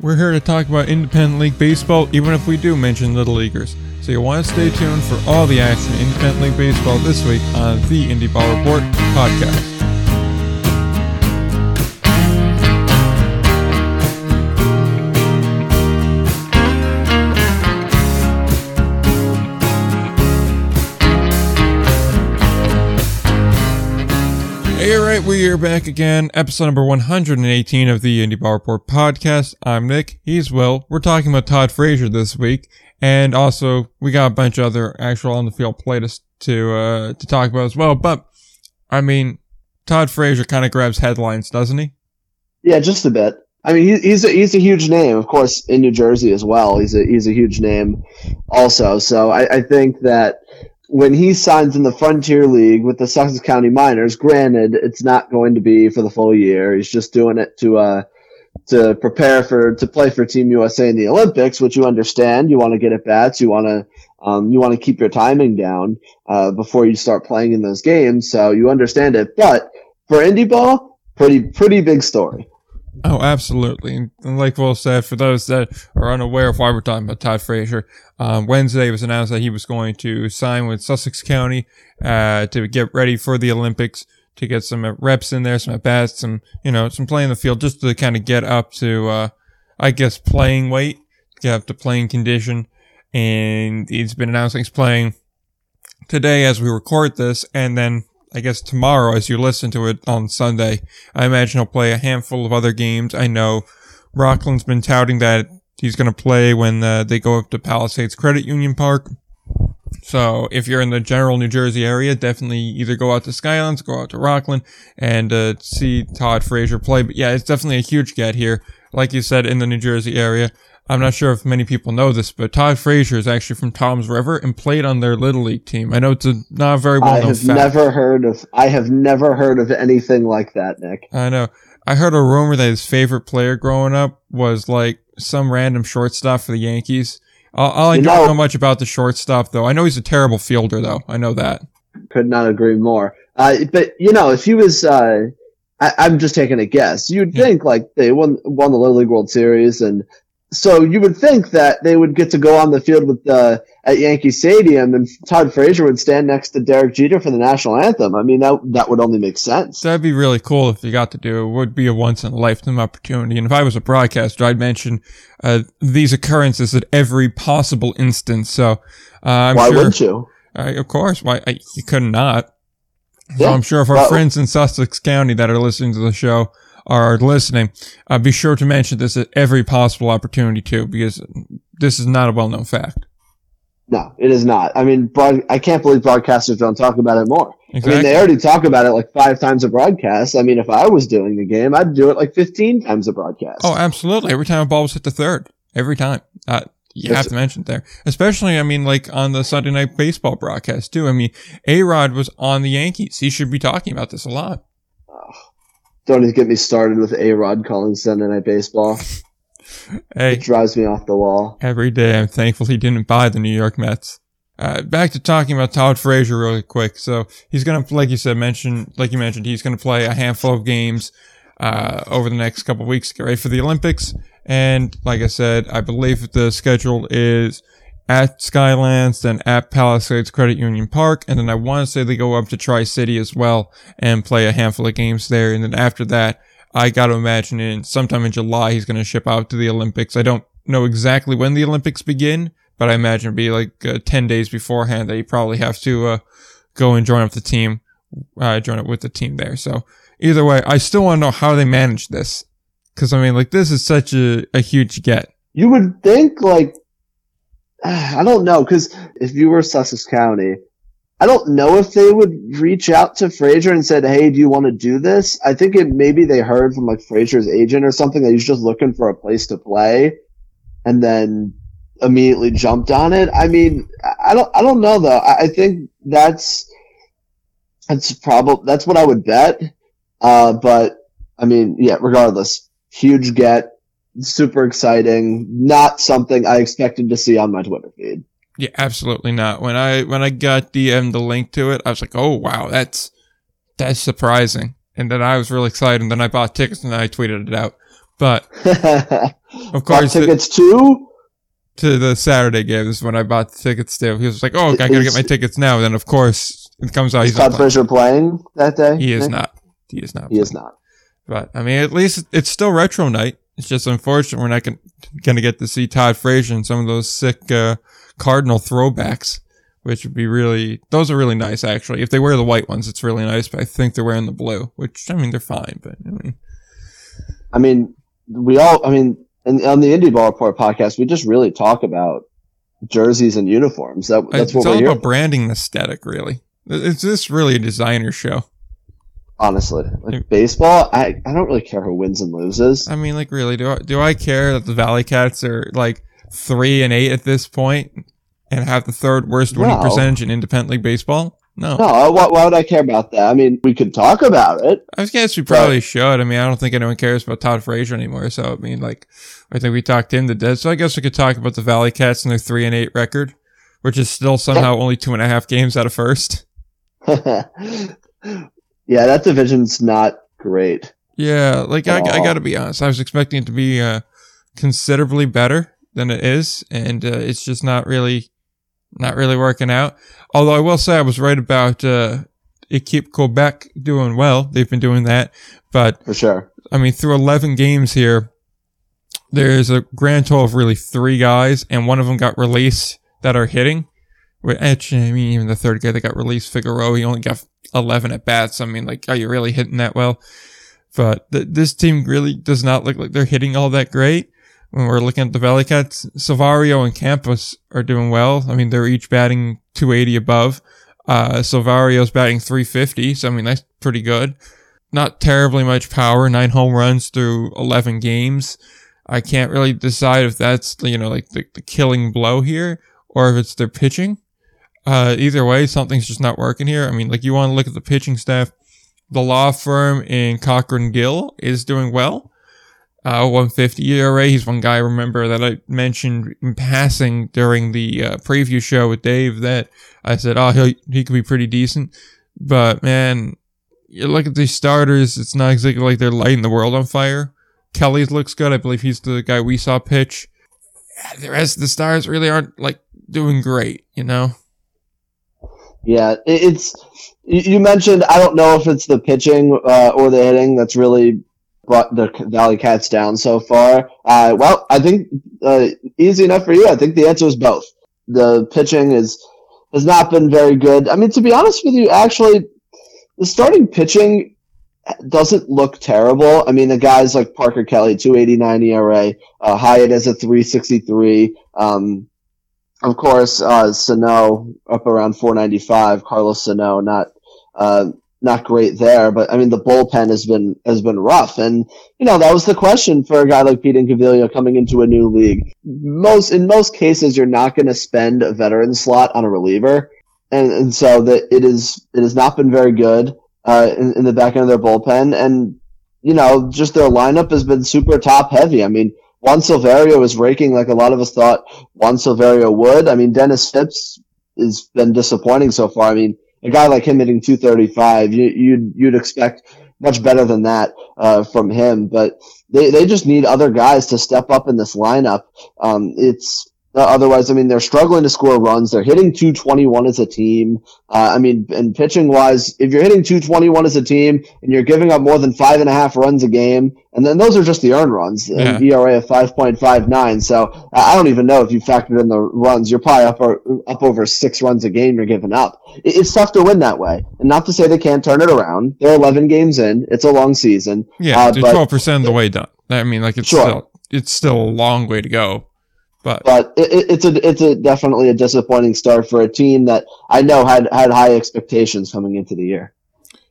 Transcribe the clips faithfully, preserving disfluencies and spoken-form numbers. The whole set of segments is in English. We're here to talk about Independent League Baseball, even if we do mention Little Leaguers. So you'll want to stay tuned for all the action in Independent League Baseball this week on the Indie Ball Report podcast. Alright, we are back again, episode number one hundred eighteen of the Indie Ball Report podcast. I'm Nick, he's Will. We're talking about Todd Frazier this week, and also we got a bunch of other actual on-the-field play to, to, uh, to talk about as well, but, I mean, Todd Frazier kind of grabs headlines, doesn't he? Yeah, just a bit. I mean, he, he's, a, he's a huge name, of course, in New Jersey as well. He's a, he's a huge name also, so I, I think that when he signs in the Frontier League with the Sussex County Minors, granted, it's not going to be for the full year. He's just doing it to uh, to prepare for to play for Team U S A in the Olympics, which you understand. You want to get at bats. You want to um, you want to keep your timing down uh, before you start playing in those games. So you understand it. But for indie ball, pretty pretty big story. Oh, absolutely. And like Will said, for those that are unaware of why we're talking about Todd Frazier, um, Wednesday it was announced that he was going to sign with Sussex County uh, to get ready for the Olympics, to get some reps in there, some at-bats, some, you know, some play in the field, just to kind of get up to, uh, I guess, playing weight, get up to playing condition. And he's been announcing he's playing today as we record this, and then I guess tomorrow, as you listen to it on Sunday, I imagine he'll play a handful of other games. I know Rockland's been touting that he's going to play when uh, they go up to Palisades Credit Union Park. So if you're in the general New Jersey area, definitely either go out to Skylands, go out to Rockland, and uh, see Todd Frazier play. But yeah, it's definitely a huge get here, like you said, in the New Jersey area. I'm not sure if many people know this, but Todd Frazier is actually from Toms River and played on their Little League team. I know it's a not a very well-known fact. I have never heard of. I have never heard of anything like that, Nick. I know. I heard a rumor that his favorite player growing up was like some random shortstop for the Yankees. All, all I you don't know, know much about the shortstop, though. I know he's a terrible fielder, though. I know that. Could not agree more. Uh, but you know, if he was. Uh, I, I'm just taking a guess. You'd yeah. think like they won won the Little League World Series and. So you would think that they would get to go on the field with uh, at Yankee Stadium, and Todd Frazier would stand next to Derek Jeter for the national anthem. I mean, that that would only make sense. That'd be really cool if you got to do it. It would be a once-in-a-lifetime opportunity. And if I was a broadcaster, I'd mention uh, these occurrences at every possible instance. So uh, I'm why sure, wouldn't you? Uh, of course, why I, you could not. So yeah, I'm sure if our well, friends in Sussex County that are listening to the show are listening, uh, be sure to mention this at every possible opportunity too, because this is not a well-known fact. No, it is not. I mean, broad- I can't believe broadcasters don't talk about it more. Exactly. I mean, they already talk about it like five times a broadcast. I mean, if I was doing the game, I'd do it like fifteen times a broadcast. Oh, absolutely. Every time a ball was hit to third. Every time. Uh, you That's have to mention it there. Especially, I mean, like on the Sunday Night Baseball broadcast too. I mean, A-Rod was on the Yankees. He should be talking about this a lot. Don't even get me started with A-Rod calling Sunday Night Baseball. Hey, it drives me off the wall. Every day I'm thankful he didn't buy the New York Mets. Uh, back to talking about Todd Frazier really quick. So he's going to, like you said, mention, like you mentioned, he's going to play a handful of games uh, over the next couple of weeks, get ready for the Olympics. And like I said, I believe the schedule is at Skylands, then at Palisades Credit Union Park, and then I want to say they go up to Tri-City as well and play a handful of games there. And then after that, I got to imagine in sometime in July he's going to ship out to the Olympics. I don't know exactly when the Olympics begin, but I imagine it'd be like uh, ten days beforehand that you probably have to uh, go and join up the team, uh, join up with the team there. So either way, I still want to know how they manage this, because I mean, like this is such a, a huge get. You would think like. I don't know, because if you were Sussex County, I don't know if they would reach out to Frazier and said, hey, do you want to do this? I think it maybe they heard from like Frazier's agent or something that he's just looking for a place to play and then immediately jumped on it. I mean, I don't I don't know, though. I, I think that's that's probably that's what I would bet. Uh, but, I mean, yeah, regardless, huge get. Super exciting. Not something I expected to see on my Twitter feed. Yeah, absolutely not. When I when I got D M'd the link to it, I was like, oh, wow, that's that's surprising. And then I was really excited, and then I bought tickets, and then I tweeted it out. But of course, tickets too to the Saturday games when I bought the tickets too. He was like, "Oh, I gotta is, get my tickets now." And then of course it comes out. Is he's Todd Frazier playing that day? He is not. He is not. He playing. is not. But I mean, at least it's still retro night. It's just unfortunate we're not going to get to see Todd Frazier and some of those sick uh, Cardinal throwbacks, which would be really, those are really nice, actually. If they wear the white ones, it's really nice, but I think they're wearing the blue, which, I mean, they're fine, but I mean. I mean, we all, I mean, in, on the Indie Ball Report podcast, we just really talk about jerseys and uniforms. That, that's I, what we're here. It's all about branding aesthetic, really. Is this really a designer show? Honestly, like baseball, I, I don't really care who wins and loses. I mean, like, really, do I, do I care that the Valley Cats are like three and eight at this point and have the third worst winning no. percentage in independent league baseball? No. No, why, why would I care about that? I mean, we could talk about it. I guess we probably but, should. I mean, I don't think anyone cares about Todd Frazier anymore. So, I mean, like, I think we talked him to death. So, I guess we could talk about the Valley Cats and their three and eight record, which is still somehow only two and a half games out of first. Yeah, that division's not great. Yeah, like, I, I gotta be honest. I was expecting it to be uh, considerably better than it is, and uh, it's just not really not really working out. Although I will say I was right about uh, it keep Quebec doing well. They've been doing that. But for sure. I mean, through eleven games here, there's a grand total of really three guys, and one of them got released that are hitting. Actually, I mean, even the third guy that got released, Figueroa, he only got eleven at bats. I mean, like, are you really hitting that well? But th- this team really does not look like they're hitting all that great. When we're looking at the Valley Cats, Silverio and Campos are doing well. I mean, they're each batting two eighty above. Uh, Silvario's batting three fifty, so I mean, that's pretty good. Not terribly much power, nine home runs through eleven games. I can't really decide if that's, you know, like the, the killing blow here or if it's their pitching. Uh, either way, something's just not working here. I mean, like, you want to look at the pitching staff. The law firm in Cochran Gill is doing well. Uh, one fifty E R A. He's one guy, remember, that I mentioned in passing during the uh, preview show with Dave that I said, oh, he he could be pretty decent. But, man, you look at these starters. It's not exactly like they're lighting the world on fire. Kelly looks good. I believe he's the guy we saw pitch. The rest of the stars really aren't, like, doing great, you know? Yeah, it's. You mentioned, I don't know if it's the pitching uh, or the hitting that's really brought the Valley Cats down so far. Uh, well, I think uh, easy enough for you. I think the answer is both. The pitching is has not been very good. I mean, to be honest with you, actually, the starting pitching doesn't look terrible. I mean, the guys like Parker Kelly, two eighty-nine E R A, uh, Hyatt has a three sixty-three. Um, Of course, uh, Sano up around four ninety-five. Carlos Sano, not, uh, not great there. But I mean, the bullpen has been, has been rough. And, you know, that was the question for a guy like Pete Incavilio coming into a new league. Most, in most cases, you're not going to spend a veteran slot on a reliever. And, and so that it is, it has not been very good, uh, in, in the back end of their bullpen. And, you know, just their lineup has been super top heavy. I mean, Juan Silverio is raking like a lot of us thought Juan Silverio would. I mean, Dennis Phipps has been disappointing so far. I mean, a guy like him hitting two thirty-five, you, you'd you'd expect much better than that uh, from him. But they, they just need other guys to step up in this lineup. Um, it's uh, otherwise, I mean, they're struggling to score runs. They're hitting two twenty-one as a team. Uh, I mean, and pitching-wise, if you're hitting two twenty-one as a team and you're giving up more than five and a half runs a game, and then those are just the earned runs, yeah. An E R A of five point five nine. So I don't even know if you factored in the runs. You're probably up, or, up over six runs a game you're giving up. It's tough to win that way. And not to say they can't turn it around. They're eleven games in. It's a long season. Yeah, uh, they're twelve percent of the way done. I mean, like, it's, sure. still, it's still a long way to go. But, but it, it's a it's a definitely a disappointing start for a team that I know had, had high expectations coming into the year.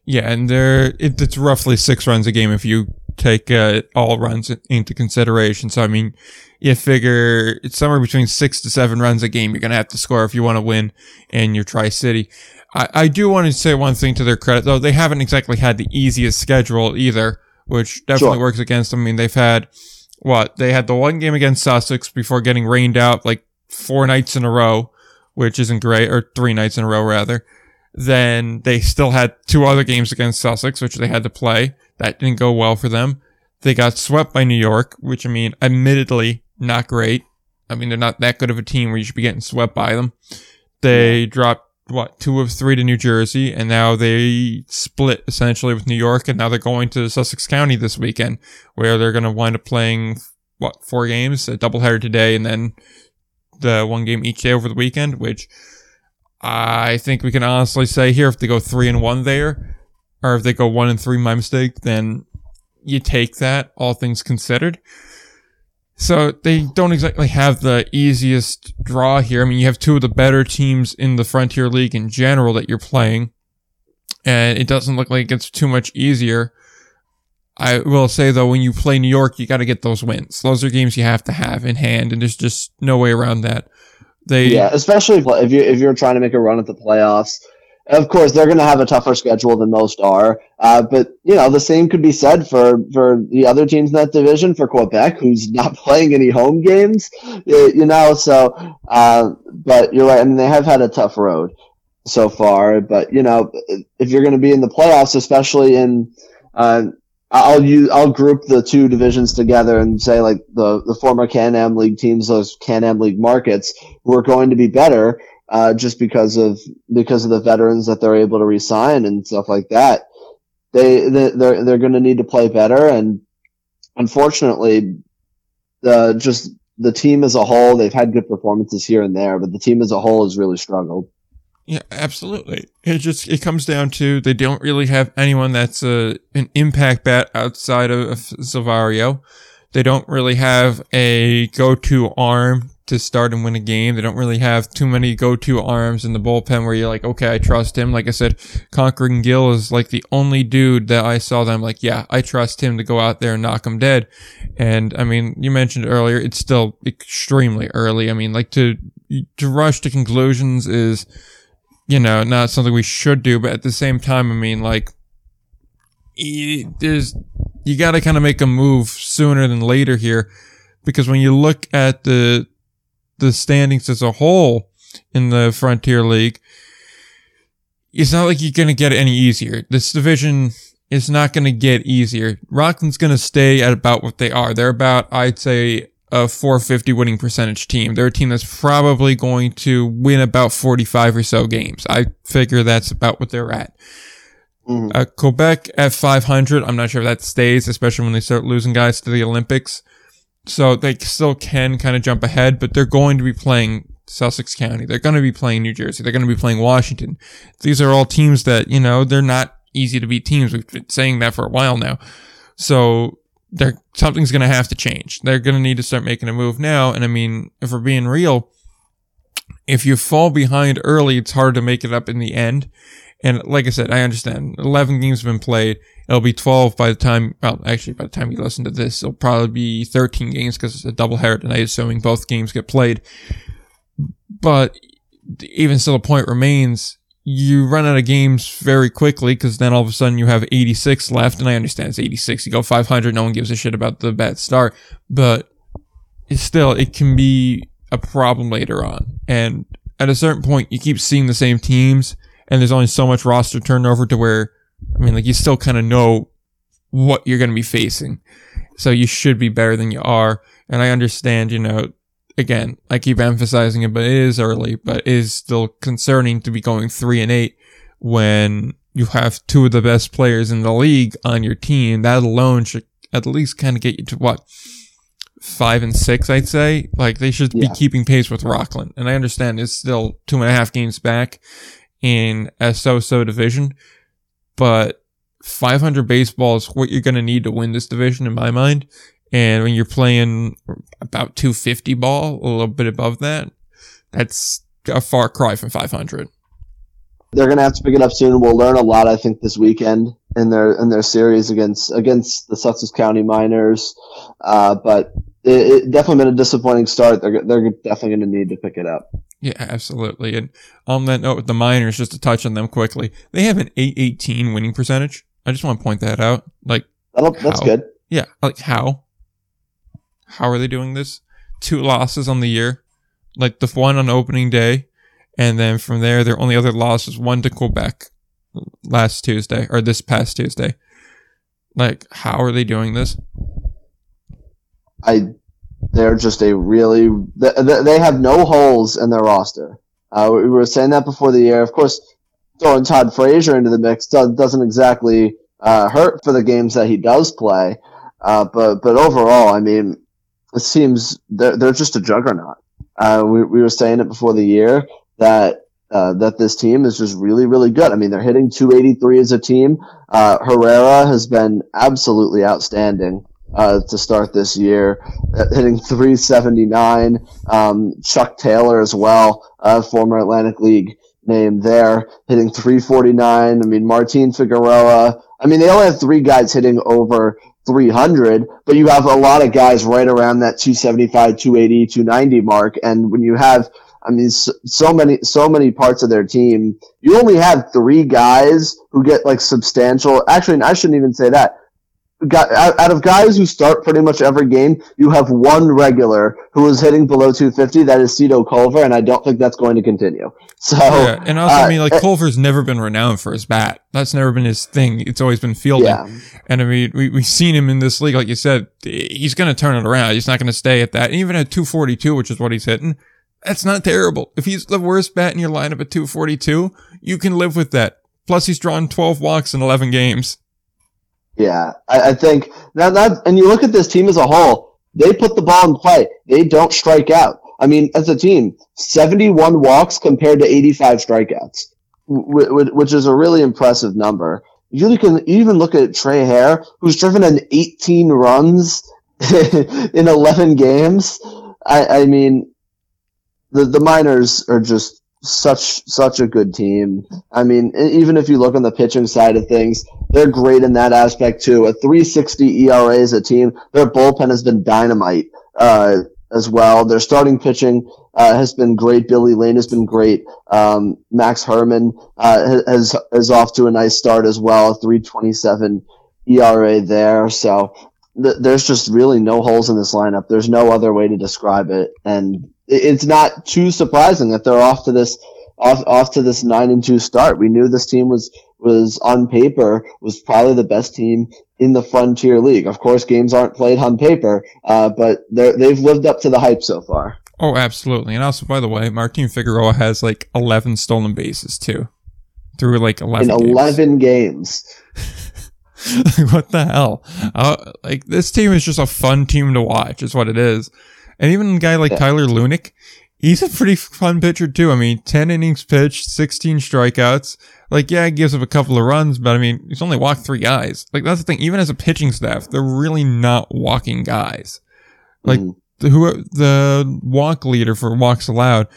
Yeah, and they're it, it's roughly six runs a game if you take uh, all runs into consideration. So I mean, you figure it's somewhere between six to seven runs a game you're gonna have to score if you want to win in your Tri-City. I, I do want to say one thing to their credit though, they haven't exactly had the easiest schedule either, which definitely sure. works against them. I mean, they've had. What? They had the one game against Sussex before getting rained out like four nights in a row, which isn't great, or three nights in a row, rather. Then they still had two other games against Sussex, which they had to play. That didn't go well for them. They got swept by New York, which, I mean, admittedly, not great. I mean, they're not that good of a team where you should be getting swept by them. They dropped, what, two of three to New Jersey, and now they split, essentially, with New York, and now they're going to Sussex County this weekend, where they're going to wind up playing, what, four games? A doubleheader today, and then the one game each day over the weekend, which I think we can honestly say here, if they go three and one there, or if they go one and three, my mistake, then you take that, all things considered. So they don't exactly have the easiest draw here. I mean, you have two of the better teams in the Frontier League in general that you're playing, and it doesn't look like it gets too much easier. I will say, though, when you play New York, you got to get those wins. Those are games you have to have in hand, and there's just no way around that. They yeah, especially if you if you're trying to make a run at the playoffs. Of course, they're going to have a tougher schedule than most are, uh, but you know the same could be said for, for the other teams in that division. For Quebec, who's not playing any home games, you know. So, uh, but you're right. I mean, they have had a tough road so far. But you know, if you're going to be in the playoffs, especially in, uh, I'll use I'll group the two divisions together and say like the the former Can-Am League teams, those Can-Am League markets, were going to be better. Uh, just because of because of the veterans that they're able to re-sign and stuff like that, they, they they're they're going to need to play better. And unfortunately, the just the team as a whole, they've had good performances here and there, but the team as a whole has really struggled. Yeah, absolutely. It just it comes down to they don't really have anyone that's a an impact bat outside of, of Silverio. They don't really have a go-to arm to start and win a game. They don't really have too many go-to arms in the bullpen where you're like, okay, I trust him. Like I said, Conquering Gill is like the only dude that I saw that I'm like, yeah, I trust him to go out there and knock him dead. And I mean, you mentioned earlier, it's still extremely early. I mean, like to, to rush to conclusions is, you know, not something we should do. But at the same time, I mean, like there's, you got to kind of make a move sooner than later here, because when you look at the, the standings as a whole in the Frontier League, it's not like you're going to get any easier. This division is not going to get easier. Rockland's going to stay at about what they are. They're about, I'd say, a four fifty winning percentage team. They're a team that's probably going to win about forty-five or so games. I figure that's about what they're at. Mm-hmm. Uh, Quebec at five hundred. I'm not sure if that stays, especially when they start losing guys to the Olympics. So they still can kind of jump ahead, but they're going to be playing Sussex County. They're going to be playing New Jersey. They're going to be playing Washington. These are all teams that, you know, they're not easy to beat teams. We've been saying that for a while now. So they're, something's going to have to change. They're going to need to start making a move now. And I mean, if we're being real, if you fall behind early, it's hard to make it up in the end. And like I said, I understand eleven games have been played. It'll be twelve by the time, well, actually, by the time you listen to this, it'll probably be thirteen games because it's a doubleheader tonight, assuming both games get played. But even still, the point remains, you run out of games very quickly because then all of a sudden you have eighty-six left, and I understand it's eighty-six. You go five hundred, no one gives a shit about the bad start, but it's still, it can be a problem later on. And at a certain point, you keep seeing the same teams, and there's only so much roster turnover to where, I mean, like, you still kind of know what you're going to be facing. So you should be better than you are. And I understand, you know, again, I keep emphasizing it, but it is early, but it is still concerning to be going three and eight when you have two of the best players in the league on your team. That alone should at least kind of get you to what? Five and six, I'd say. Like, they should yeah. be keeping pace with Rockland. And I understand it's still two and a half games back in a so-so division, but five hundred baseball is what you're going to need to win this division in my mind. And when you're playing about two fifty ball, a little bit above that, that's a far cry from five hundred. They're going to have to pick it up soon. We'll learn a lot, I think, this weekend in their in their series against against the Sussex County Minors. Uh, but it, it definitely been a disappointing start. They're they're definitely going to need to pick it up. Yeah, absolutely. And on that note with the Miners, just to touch on them quickly, they have an eight eighteen winning percentage. I just want to point that out. Like, That'll, that's good. Yeah, like how? How are they doing this? Two losses on the year, like the one on opening day, and then from there, their only other loss was one to Quebec last Tuesday, or this past Tuesday. Like, how are they doing this? I, they're just a really, they, they have no holes in their roster. Uh, we were saying that before the year. Of course, throwing Todd Frazier into the mix doesn't exactly uh, hurt for the games that he does play. Uh, but, but overall, I mean, it seems they're, they're just a juggernaut. Uh, we, we were saying it before the year that, uh, that this team is just really, really good. I mean, they're hitting two eighty-three as a team. Uh, Herrera has been absolutely outstanding, uh, to start this year, uh, hitting three seventy-nine. Um, Chuck Taylor as well, uh, former Atlantic League name there, hitting three forty-nine. I mean, Martin Figueroa. I mean, they only have three guys hitting over three hundred, but you have a lot of guys right around that two seventy-five, two eighty, two ninety mark. And when you have, I mean, so, so many, so many parts of their team, you only have three guys who get like substantial. Actually, I shouldn't even say that. Got, out, out of guys who start pretty much every game, you have one regular who is hitting below two fifty. That is Cito Culver, and I don't think that's going to continue. So, yeah, and also, uh, I mean, like, it, Culver's never been renowned for his bat. That's never been his thing. It's always been fielding. Yeah. And I mean, we, we've seen him in this league. Like you said, he's going to turn it around. He's not going to stay at that. And even at two forty-two, which is what he's hitting, that's not terrible. If he's the worst bat in your lineup at two forty-two, you can live with that. Plus, he's drawn twelve walks in eleven games. Yeah, I, I think now that, and you look at this team as a whole, they put the ball in play. They don't strike out. I mean, as a team, seventy-one walks compared to eighty-five strikeouts, which is a really impressive number. You can even look at Trey Hare, who's driven in eighteen runs in eleven games. I, I mean, the, the Miners are just such such a good team. I mean, even if you look on the pitching side of things, they're great in that aspect too. A three sixty E R A as a team. Their bullpen has been dynamite uh, as well. Their starting pitching uh, has been great. Billy Lane has been great. Um, Max Herman uh, has is off to a nice start as well. A three twenty-seven E R A there. So th- there's just really no holes in this lineup. There's no other way to describe it, and it's not too surprising that they're off to this off off to this nine and two start. We knew this team was was on paper was probably the best team in the Frontier League. Of course, games aren't played on paper, uh, but they've lived up to the hype so far. Oh, absolutely! And also, by the way, Martin Figueroa has like eleven stolen bases too, through like eleven in games. eleven games. What the hell? Uh, like this team is just a fun team to watch. Is what it is. And even a guy like yeah. Tyler Lunick, he's a pretty fun pitcher too. I mean, ten innings pitched, sixteen strikeouts. Like, yeah, he gives up a couple of runs, but I mean, he's only walked three guys. Like, that's the thing. Even as a pitching staff, they're really not walking guys. Like, mm. the, who the walk leader for walks allowed,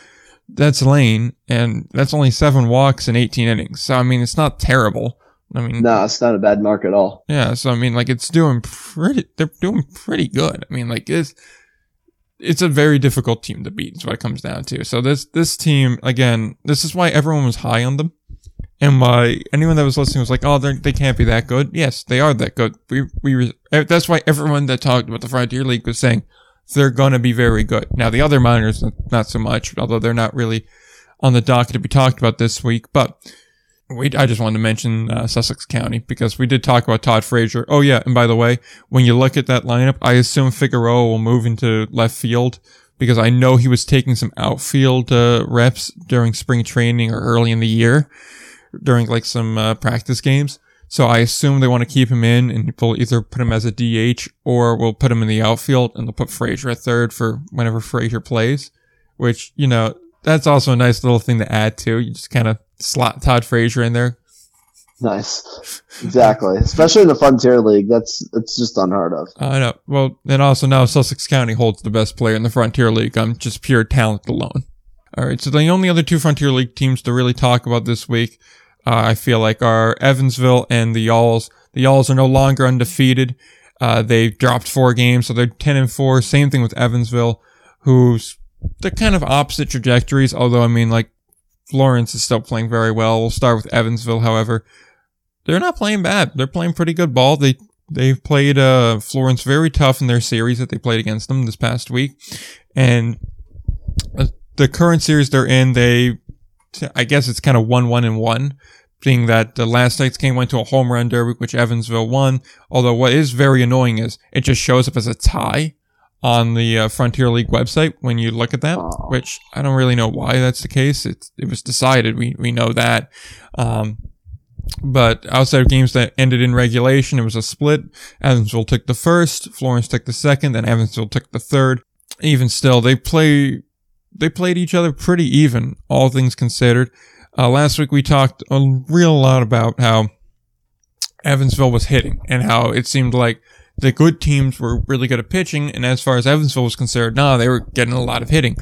that's Lane, and that's only seven walks in eighteen innings. So, I mean, it's not terrible. I mean, no, it's not a bad mark at all. Yeah. So, I mean, like, it's doing pretty, they're doing pretty good. I mean, like, it's, It's a very difficult team to beat is what it comes down to. So this this team, again, this is why everyone was high on them. And why anyone that was listening was like, oh, they can't be that good. Yes, they are that good. We we That's why everyone that talked about the Frontier League was saying they're going to be very good. Now, the other Miners, not so much, although they're not really on the docket to be talked about this week. But we I just wanted to mention uh, Sussex County because we did talk about Todd Frazier. Oh, yeah. And by the way, when you look at that lineup, I assume Figueroa will move into left field because I know he was taking some outfield uh, reps during spring training or early in the year during like some uh, practice games. So I assume they want to keep him in and they'll either put him as a D H or we'll put him in the outfield and they'll put Frazier at third for whenever Frazier plays, which, you know, that's also a nice little thing to add to. You just kind of slot Todd Frazier in there. Nice. Exactly. Especially in the Frontier League. That's it's just unheard of. I know. Well, and also now Sussex County holds the best player in the Frontier League on just pure talent alone. All right. So the only other two Frontier League teams to really talk about this week, uh, I feel like, are Evansville and the Yalls. The Yalls are no longer undefeated. Uh, they've dropped four games, so they're ten and four. Same thing with Evansville, who's they're kind of opposite trajectories, although, I mean, like, Florence is still playing very well. We'll start with Evansville, however. They're not playing bad. They're playing pretty good ball. They, they've played uh, Florence very tough in their series that they played against them this past week. And the current series they're in, they, I guess it's kind of one one and one seeing that the last night's game went to a home run derby, which Evansville won. Although what is very annoying is it just shows up as a tie on the uh, Frontier League website when you look at that, which I don't really know why that's the case. It it was decided. We we know that. Um, but outside of games that ended in regulation, it was a split. Evansville took the first, Florence took the second, then Evansville took the third. Even still, they play they played each other pretty even, all things considered. Uh, last week we talked a real lot about how Evansville was hitting and how it seemed like the good teams were really good at pitching, and as far as Evansville was concerned, nah, they were getting a lot of hitting,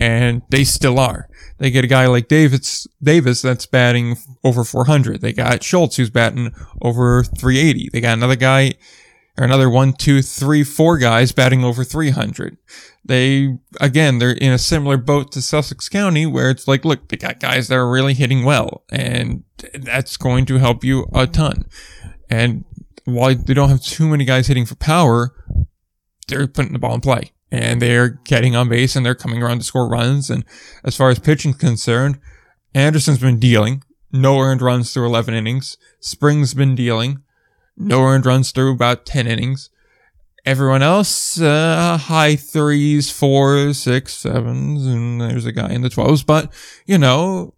and they still are. They get a guy like Davis, Davis that's batting over four hundred. They got Schultz, who's batting over three eighty. They got another guy, or another one, two, three, four guys batting over three hundred. They, again, they're in a similar boat to Sussex County, where it's like, look, they got guys that are really hitting well, and that's going to help you a ton. And while they don't have too many guys hitting for power, they're putting the ball in play, and they're getting on base, and they're coming around to score runs. And as far as pitching's concerned, Anderson's been dealing. No earned runs through eleven innings. Spring's been dealing. No earned runs through about ten innings. Everyone else, uh, high threes, fours, six, sevens, and there's a guy in the twelves. But, you know,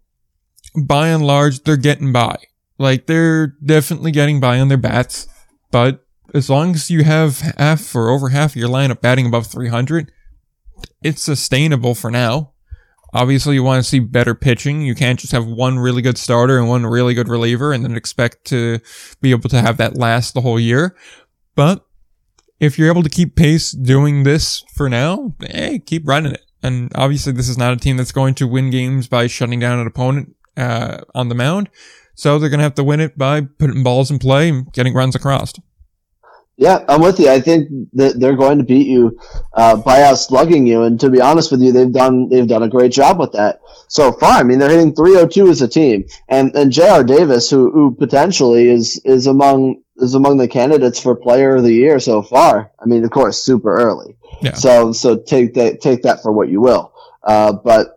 by and large, they're getting by. Like, they're definitely getting by on their bats. But as long as you have half or over half of your lineup batting above three hundred, it's sustainable for now. Obviously, you want to see better pitching. You can't just have one really good starter and one really good reliever and then expect to be able to have that last the whole year. But if you're able to keep pace doing this for now, hey, keep running it. And obviously, this is not a team that's going to win games by shutting down an opponent uh, on the mound. So they're going to have to win it by putting balls in play and getting runs across. Yeah, I'm with you. I think that they're going to beat you uh, by out slugging you, and to be honest with you, they've done they've done a great job with that so far. I mean, they're hitting three oh two as a team, and and J R Davis, who who potentially is is among is among the candidates for Player of the Year so far. I mean, of course, super early. Yeah. So so take that take that for what you will. Uh, but.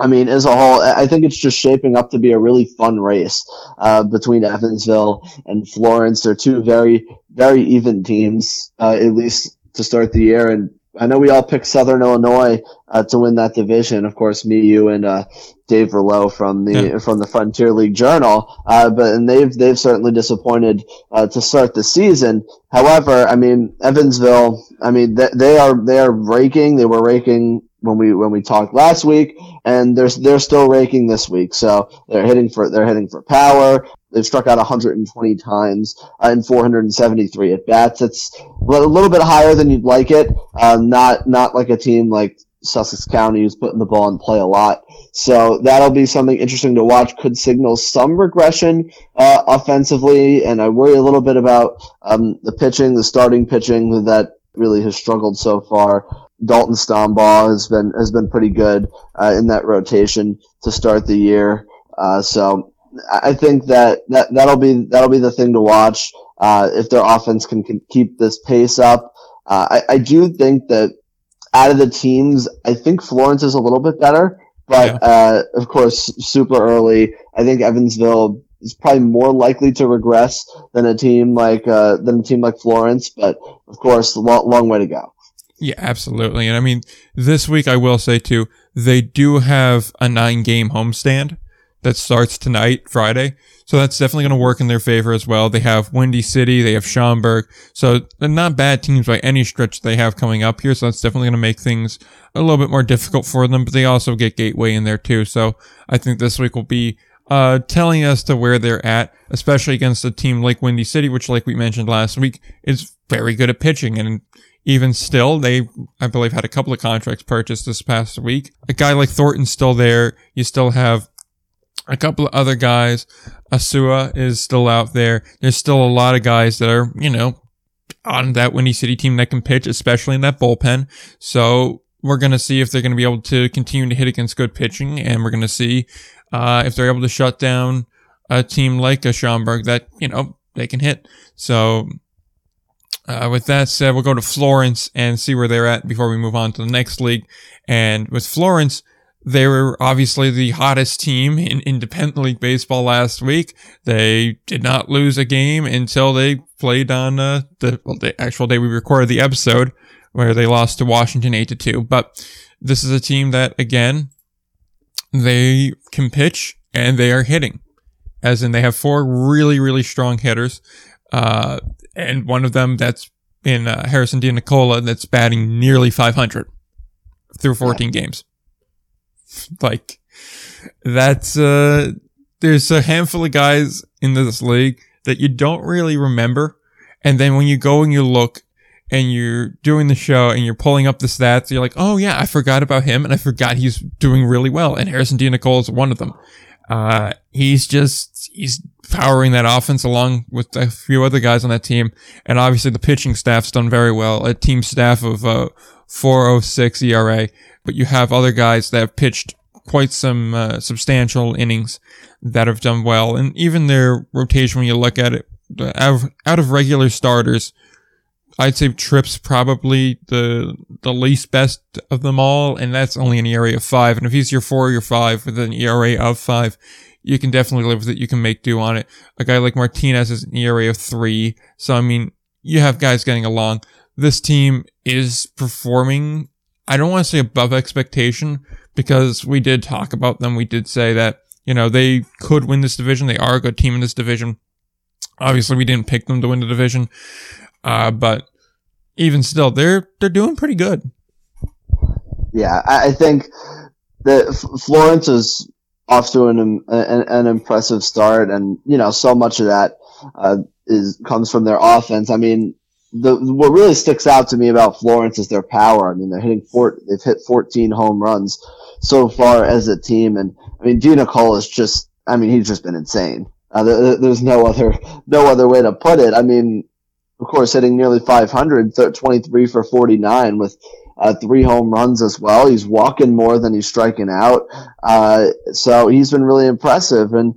I mean, as a whole, I think it's just shaping up to be a really fun race uh, between Evansville and Florence. They're two very, very even teams, uh, at least to start the year. And I know we all picked Southern Illinois uh, to win that division. Of course, me, you, and uh, Dave Verlo from the yeah. from the Frontier League Journal. Uh, but and they've they've certainly disappointed uh, to start the season. However, I mean, Evansville. I mean, they, they are they are raking. They were raking. When we when we talked last week, and they're they're still raking this week. So they're hitting for they're hitting for power. They've struck out one hundred twenty times uh, in four hundred seventy-three at bats. It's a little bit higher than you'd like it. Uh, not not like a team like Sussex County who's putting the ball in play a lot. So that'll be something interesting to watch. Could signal some regression uh, offensively, and I worry a little bit about um, the pitching, the starting pitching that really has struggled so far. Dalton Stombaugh has been has been pretty good uh, in that rotation to start the year, uh, so I think that, that that'll be that'll be the thing to watch uh, if their offense can, can keep this pace up. Uh, I, I do think that out of the teams, I think Florence is a little bit better, but yeah. uh, of course, super early. I think Evansville is probably more likely to regress than a team like uh, than a team like Florence, but of course, a long, long way to go. Yeah, absolutely. And I mean, this week I will say too, they do have a nine game homestand that starts tonight, Friday. So that's definitely going to work in their favor as well. They have Windy City, they have Schaumburg. So they're not bad teams by any stretch they have coming up here. So that's definitely going to make things a little bit more difficult for them, but they also get Gateway in there too. So I think this week will be Uh, telling us to where they're at, especially against a team like Windy City, which, like we mentioned last week, is very good at pitching. And even still, they, I believe, had a couple of contracts purchased this past week. A guy like Thornton's still there. You still have a couple of other guys. Asua is still out there. There's still a lot of guys that are, you know, on that Windy City team that can pitch, especially in that bullpen. So we're going to see if they're going to be able to continue to hit against good pitching, and we're going to see Uh, if they're able to shut down a team like a Schaumburg that, you know, they can hit. So, uh, with that said, we'll go to Florence and see where they're at before we move on to the next league. And with Florence, They were obviously the hottest team in independent league baseball last week. They did not lose a game until they played on uh, the, well, the actual day we recorded the episode, where they lost to Washington eight to two. But this is a team that, again, they can pitch and they are hitting. As in, they have four really, really strong hitters. Uh, and one of them that's in uh, Harrison DiNicola, that's batting nearly five hundred through fourteen games. Like, that's, uh, there's a handful of guys in this league that you don't really remember. And then when you go and you look and you're doing the show and you're pulling up the stats, you're like, oh yeah, I forgot about him and I forgot he's doing really well. And Harrison DiNicola is one of them. Uh, he's just, he's powering that offense along with a few other guys on that team. And obviously the pitching staff's done very well. A team staff of, uh, four oh six E R A, but you have other guys that have pitched quite some uh, substantial innings that have done well. And even their rotation, when you look at it, out of, out of regular starters, I'd say Tripp's probably the the least best of them all, and that's only an E R A of five. And if he's your four or your five with an E R A of five, you can definitely live with it. You can make do on it. A guy like Martinez is an E R A of three. So, I mean, you have guys getting along. This team is performing, I don't want to say above expectation, because we did talk about them. We did say that, you know, they could win this division. They are a good team in this division. Obviously, we didn't pick them to win the division, uh, but even still, they're they're doing pretty good. Yeah, I think that Florence is off to an an, an impressive start, and you know, so much of that uh, is comes from their offense. I mean, The, what really sticks out to me about Florence is their power. I mean, they're hitting four, they've hit fourteen home runs so far as a team. And I mean, DiNicola is just, I mean, he's just been insane. Uh, there, there's no other, no other way to put it. I mean, of course, hitting nearly five hundred, twenty-three for forty-nine with uh, three home runs as well. He's walking more than he's striking out. Uh, so he's been really impressive. And,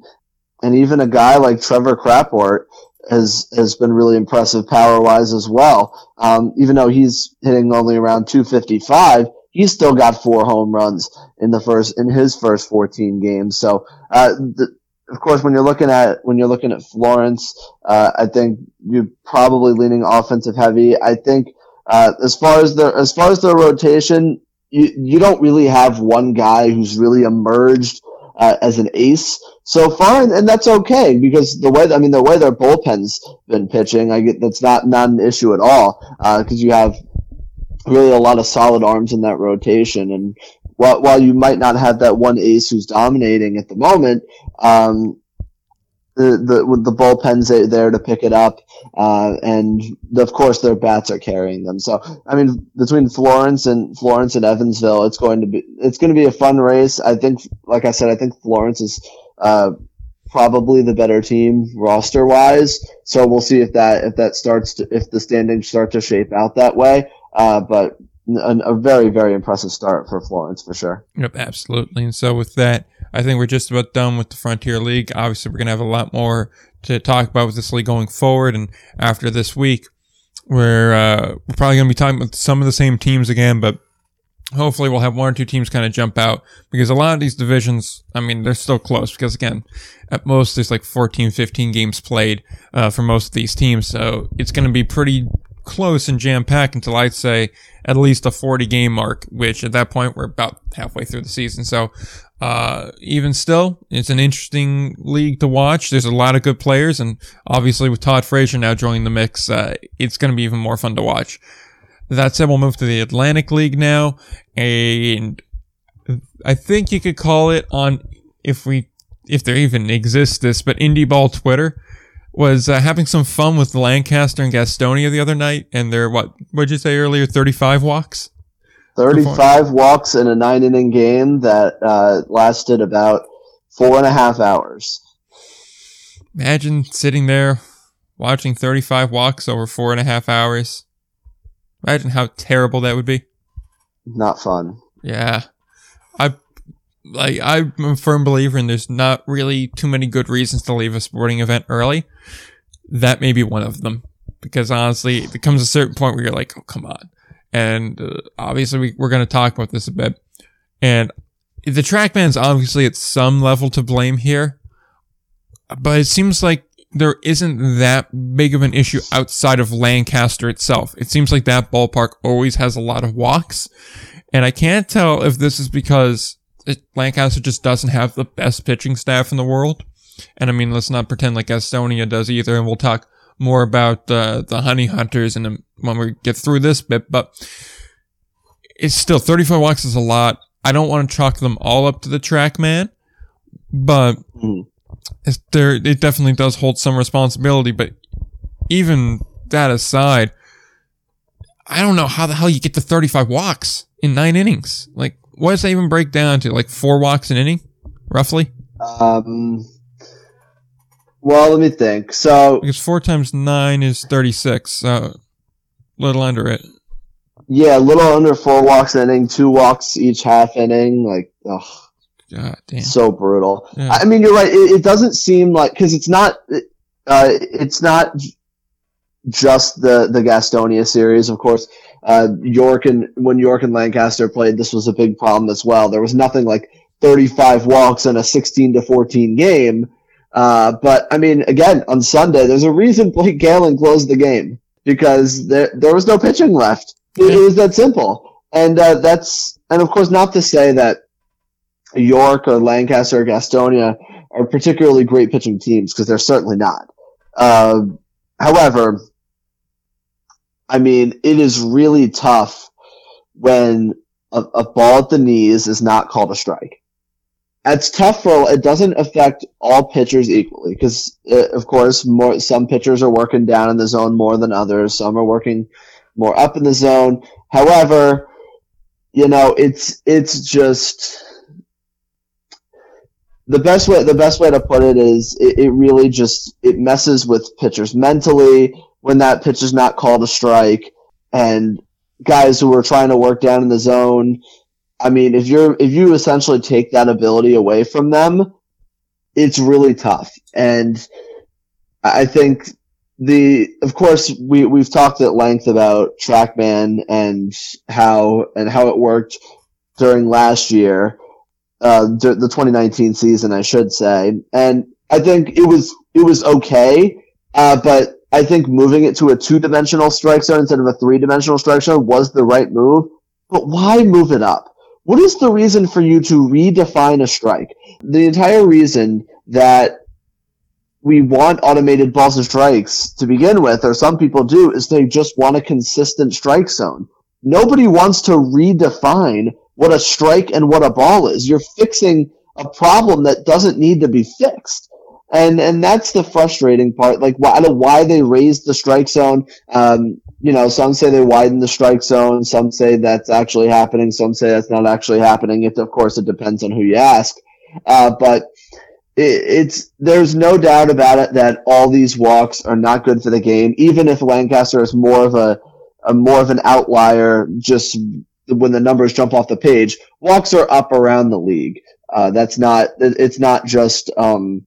and even a guy like Trevor Crapwort has has been really impressive power-wise as well. Um, even though he's hitting only around two fifty-five, he's still got four home runs in the first in his first fourteen games. So, uh, the, of course, when you're looking at when you're looking at Florence, uh, I think you're probably leaning offensive heavy. I think uh, as far as the as far as their rotation, you you don't really have one guy who's really emerged Uh, as an ace so far, and, and that's okay, because the way I mean the way their bullpen's been pitching, I get that's not not an issue at all, because uh, you have really a lot of solid arms in that rotation. And while while you might not have that one ace who's dominating at the moment, um, the the with the bullpen's there to pick it up, uh, and of course their bats are carrying them. So I mean, between Florence and Florence and Evansville, it's going to be it's going to be a fun race. I think, like I said, I think Florence is uh, probably the better team roster wise. So we'll see if that if that starts to, if the standings start to shape out that way. Uh, but an, a very very impressive start for Florence for sure. Yep, absolutely. And so with that, I think we're just about done with the Frontier League. Obviously, we're going to have a lot more to talk about with this league going forward. And after this week, we're, uh, we're probably going to be talking about some of the same teams again, but hopefully we'll have one or two teams kind of jump out, because a lot of these divisions, I mean, they're still close, because again, at most there's like fourteen, fifteen games played, uh, for most of these teams. So it's going to be pretty close and jam-packed until I'd say at least a forty game mark, which at that point we're about halfway through the season. So, uh, even still, it's an interesting league to watch. There's a lot of good players, and obviously with Todd Frazier now joining the mix, uh, it's going to be even more fun to watch. That said, we'll move to the Atlantic League now, and I think you could call it on, if we, if there even exists this, but Indie Ball Twitter was uh, having some fun with Lancaster and Gastonia the other night, and their, what, what'd you say earlier, thirty-five walks? thirty-five walks in a nine-inning game that uh, lasted about four and a half hours. Imagine sitting there watching thirty-five walks over four and a half hours. Imagine how terrible that would be. Not fun. Yeah. I... Like, I'm a firm believer in there's not really too many good reasons to leave a sporting event early. That may be one of them, because honestly, it comes a certain point where you're like, oh, come on. And uh, obviously, we, we're going to talk about this a bit. And the Trackman's obviously at some level to blame here, but it seems like there isn't that big of an issue outside of Lancaster itself. It seems like that ballpark always has a lot of walks, and I can't tell if this is because it, Lancaster just doesn't have the best pitching staff in the world. And I mean, let's not pretend like Gastonia does either, and we'll talk more about uh, the Honey Hunters and um, when we get through this bit, but it's still thirty-four walks is a lot. I don't want to chalk them all up to the Trackman, but mm. it's there, it definitely does hold some responsibility. But even that aside, I don't know how the hell you get to thirty-five walks in nine innings. Like, what does that even break down to? Like four walks an inning, roughly? Um. Well, let me think. So, because four times nine is thirty-six, so a little under it. Yeah, a little under four walks an inning, two walks each half inning. Like, ugh. God damn. So brutal. Yeah. I mean, you're right. It, it doesn't seem like, because it's not, uh, it's not just the, the Gastonia series, of course. Uh, York and, when York and Lancaster played, this was a big problem as well. There was nothing like thirty-five walks in a sixteen to fourteen game. Uh, but I mean, again, on Sunday, there's a reason Blake Galen closed the game, because there, there was no pitching left. It, it was that simple. And, uh, that's, and of course, not to say that York or Lancaster or Gastonia are particularly great pitching teams, because they're certainly not. Uh, however, I mean, it is really tough when a, a ball at the knees is not called a strike. It's tough for, it doesn't affect all pitchers equally, because, uh, of course, more, some pitchers are working down in the zone more than others. Some are working more up in the zone. However, you know, it's, it's just, the best way, the best way to put it is it, it really just, it messes with pitchers mentally when that pitch is not called a strike, and guys who are trying to work down in the zone. I mean, if you're, if you essentially take that ability away from them, it's really tough. And I think the, of course, we, we've talked at length about Trackman and how, and how it worked during last year, uh, the twenty nineteen season, I should say. And I think it was, it was okay. Uh, but I think moving it to a two-dimensional strike zone instead of a three-dimensional strike zone was the right move. But why move it up? What is the reason for you to redefine a strike? The entire reason that we want automated balls and strikes to begin with, or some people do, is they just want a consistent strike zone. Nobody wants to redefine what a strike and what a ball is. You're fixing a problem that doesn't need to be fixed. And and that's the frustrating part. Like, why, I don't know why they raised the strike zone. Um, you know, some say they widened the strike zone. Some say that's actually happening. Some say that's not actually happening. It, of course, it depends on who you ask. Uh, but it, it's there's no doubt about it that all these walks are not good for the game. Even if Lancaster is more of a, a more of an outlier, just when the numbers jump off the page, walks are up around the league. Uh, that's not. It's not just. Um,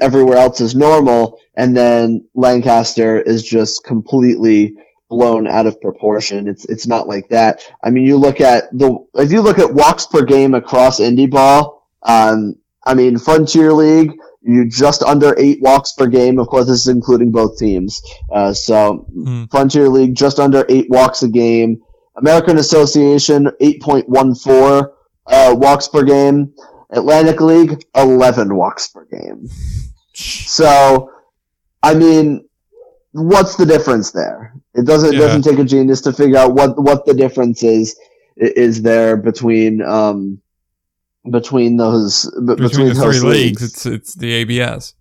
Everywhere else is normal, and then Lancaster is just completely blown out of proportion. It's it's not like that. I mean, you look at the if you look at walks per game across indie ball. Um, I mean, Frontier League, you just under eight walks per game. Of course, this is including both teams. Uh, so mm. Frontier League just under eight walks a game. American Association eight point one four uh, walks per game. Atlantic League eleven walks per game. So, I mean, what's the difference there? It doesn't yeah. doesn't take a genius to figure out what, what the difference is is there between um between those b- between, between the those three leagues. leagues. It's it's the A B S.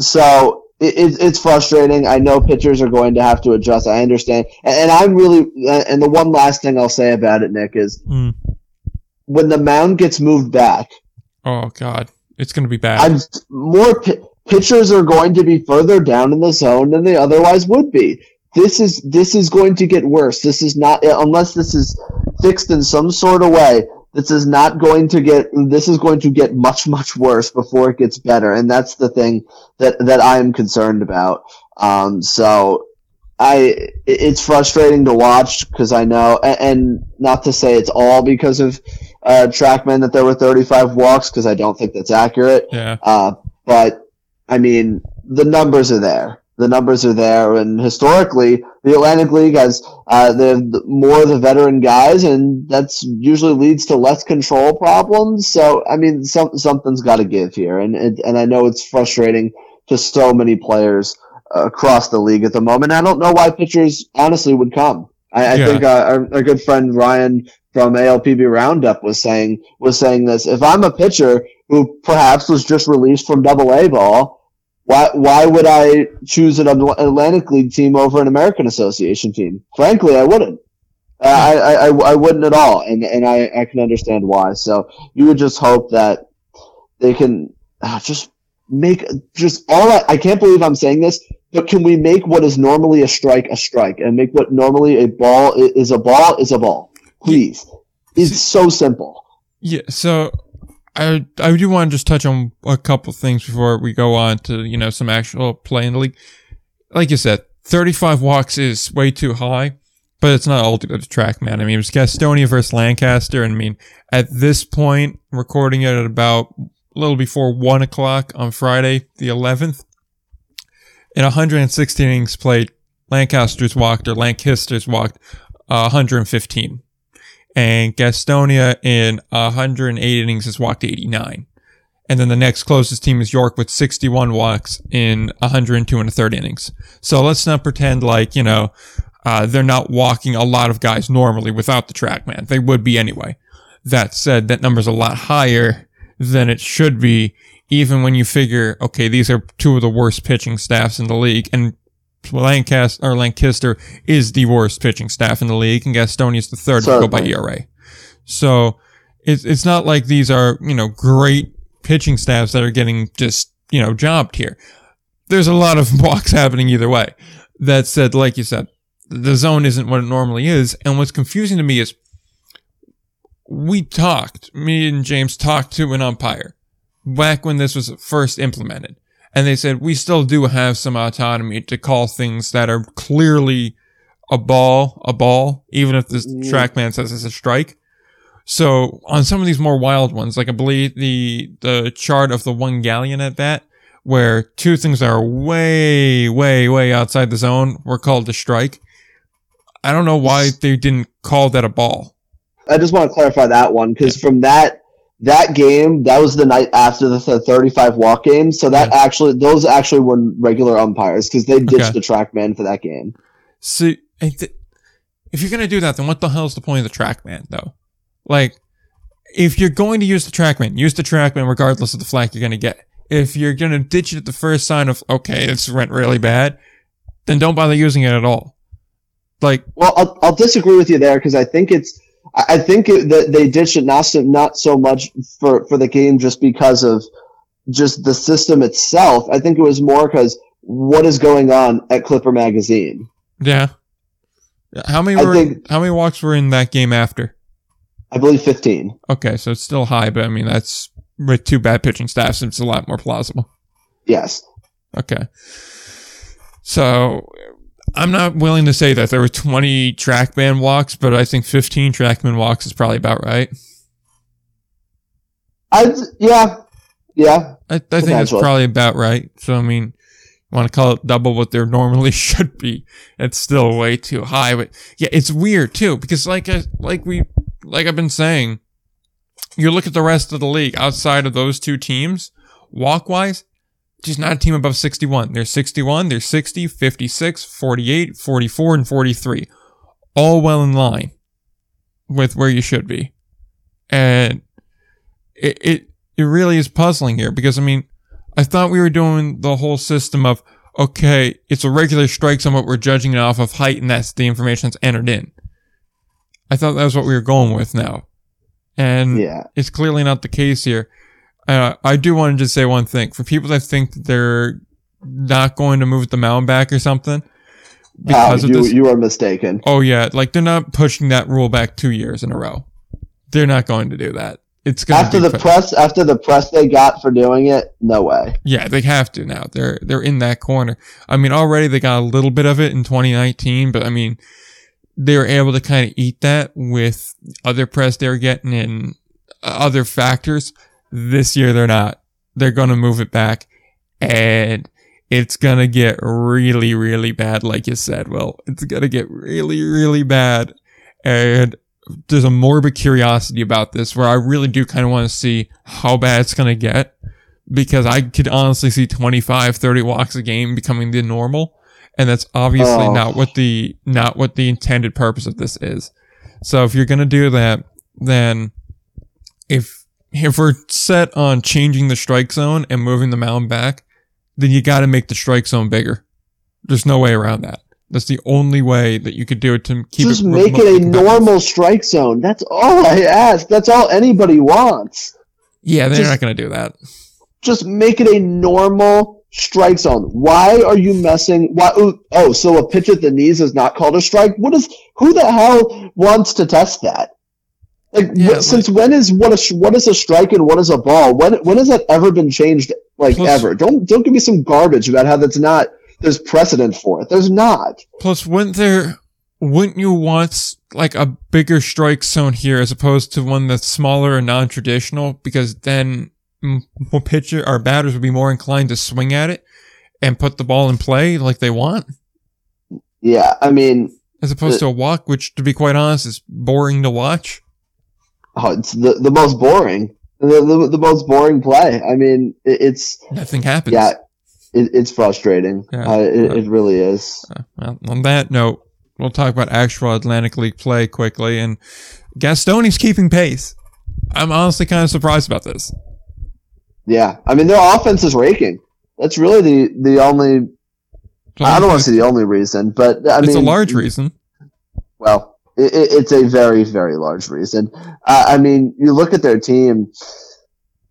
So it, it it's frustrating. I know pitchers are going to have to adjust. I understand, and, and I'm really and the one last thing I'll say about it, Nick, is mm. when the mound gets moved back. Oh God, it's going to be bad. I'm, more p- pitchers are going to be further down in the zone than they otherwise would be. This is this is going to get worse. This is not unless this is fixed in some sort of way. This is not going to get. This is going to get much much worse before it gets better, and that's the thing that that I am concerned about. Um, so I it's frustrating to watch because I know, and, and not to say it's all because of. uh, Trackman that there were thirty-five walks because I don't think that's accurate. Yeah. Uh, but, I mean, the numbers are there. The numbers are there, and historically, the Atlantic League has uh, the more of the veteran guys, and that's usually leads to less control problems. So, I mean, some, something's got to give here, and, and and I know it's frustrating to so many players uh, across the league at the moment. I don't know why pitchers honestly would come. I, I yeah. think uh, our, our good friend Ryan from A L P B Roundup was saying was saying this. If I'm a pitcher who perhaps was just released from Double A ball, Why Why would I choose an Atlantic League team over an American Association team? Frankly, I wouldn't. Uh, I, I, I wouldn't at all, and, and I, I can understand why. So you would just hope that they can uh, just make just all I, I can't believe I'm saying this, but can we make what is normally a strike a strike and make what normally a ball is a ball is a ball? Please. It's so simple. Yeah, so... I I do want to just touch on a couple things before we go on to, you know, some actual play in the league. Like you said, thirty-five walks is way too high, but it's not all to go to Trackman. I mean, it was Gastonia versus Lancaster, and I mean, at this point, recording it at about a little before one o'clock on Friday, the eleventh, in one hundred sixteen innings played, Lancaster's walked, or Lancaster's walked uh, one hundred fifteen. And Gastonia in one hundred eight innings has walked eighty-nine. And then the next closest team is York with sixty-one walks in one hundred two and a third innings. So let's not pretend like, you know, uh, they're not walking a lot of guys normally without the Trackman. They would be anyway. That said, that number's a lot higher than it should be, even when you figure, okay, these are two of the worst pitching staffs in the league, and Lancaster or Lancaster is the worst pitching staff in the league, and Gastonia is the third to go by E R A. So it's it's not like these are, you know, great pitching staffs that are getting just, you know, jobbed here. There's a lot of walks happening either way. That said, like you said, the zone isn't what it normally is, and what's confusing to me is we talked, me and James talked to an umpire back when this was first implemented. And they said, we still do have some autonomy to call things that are clearly a ball, a ball, even if the Trackman says it's a strike. So on some of these more wild ones, like I believe the, the chart of the one galleon at bat, where two things that are way, way, way outside the zone were called a strike. I don't know why they didn't call that a ball. I just want to clarify that one, because from that, That game, that was the night after the thirty-five walk game, so that yeah. actually, those actually were regular umpires, because they ditched okay. the Trackman for that game. So, if you're going to do that, then what the hell is the point of the Trackman, though? Like, if you're going to use the Trackman, use the Trackman regardless of the flack you're going to get. If you're going to ditch it at the first sign of, okay, this went really bad, then don't bother using it at all. Like, well, I'll, I'll disagree with you there, because I think it's, I think that they ditched it not so, not so much for, for the game just because of just the system itself. I think it was more because what is going on at Clipper Magazine. Yeah. How many were, think, how many walks were in that game after? I believe fifteen. Okay, so it's still high, but I mean, that's with two bad pitching staffs, it's a lot more plausible. Yes. Okay. So... I'm not willing to say that there were twenty Trackman walks, but I think fifteen Trackman walks is probably about right. I yeah, yeah. I, I think that's probably about right. So I mean, you want to call it double what there normally should be? It's still way too high, but yeah, it's weird too because like I, like we like I've been saying, you look at the rest of the league outside of those two teams, walk wise. Just not a team above sixty-one. There's sixty-one, there's sixty, fifty-six, forty-eight, forty-four, and forty-three. All well in line with where you should be. And it, it, it really is puzzling here because, I mean, I thought we were doing the whole system of, okay, it's a regular strikes on what we're judging it off of height, and that's the information that's entered in. I thought that was what we were going with now. And yeah. It's clearly not the case here. Uh, I do want to just say one thing. For people that think that they're not going to move the mound back or something, because uh, you, of this, you are mistaken. Oh, yeah. Like, they're not pushing that rule back two years in a row. They're not going to do that. It's going after to be the press. After the press they got for doing it, no way. Yeah, they have to now. They're they're in that corner. I mean, already they got a little bit of it in twenty nineteen, but I mean, they were able to kind of eat that with other press they were getting in other factors. This year, they're not. They're going to move it back, and it's going to get really, really bad, like you said, Will. It's going to get really, really bad, and there's a morbid curiosity about this where I really do kind of want to see how bad it's going to get, because I could honestly see twenty-five, thirty walks a game becoming the normal, and that's obviously oh. not what the not what the intended purpose of this is. So if you're going to do that, then if if we're set on changing the strike zone and moving the mound back, then you got to make the strike zone bigger. There's no way around that. That's the only way that you could do it to keep. Just it make it a normal strike zone. That's all I ask. That's all anybody wants. Yeah, they're just not going to do that. Just make it a normal strike zone. Why are you messing? Why? Oh, so a pitch at the knees is not called a strike? What is? Who the hell wants to test that? Like, yeah, what, like since when is what a what is a strike and what is a ball? When when has that ever been changed? Like plus, ever? Don't don't give me some garbage about how that's not. There's precedent for it. There's not. Plus, wouldn't there? Wouldn't you want like a bigger strike zone here as opposed to one that's smaller and non-traditional? Because then we'll pitcher our batters would be more inclined to swing at it and put the ball in play like they want. Yeah, I mean, as opposed the, to a walk, which to be quite honest is boring to watch. Oh, it's the the most boring, the the, the most boring play. I mean, it, it's nothing happens. Yeah. It, it's frustrating. Yeah, uh, it, uh, it really is. Uh, well, on that note, we'll talk about actual Atlantic League play quickly. And Gastonia's keeping pace. I'm honestly kind of surprised about this. Yeah. I mean, their offense is raking. That's really the, the only... I don't want to say the only reason, but I mean... It's a large reason. Well, it, it's a very, very large reason. Uh, I mean, you look at their team,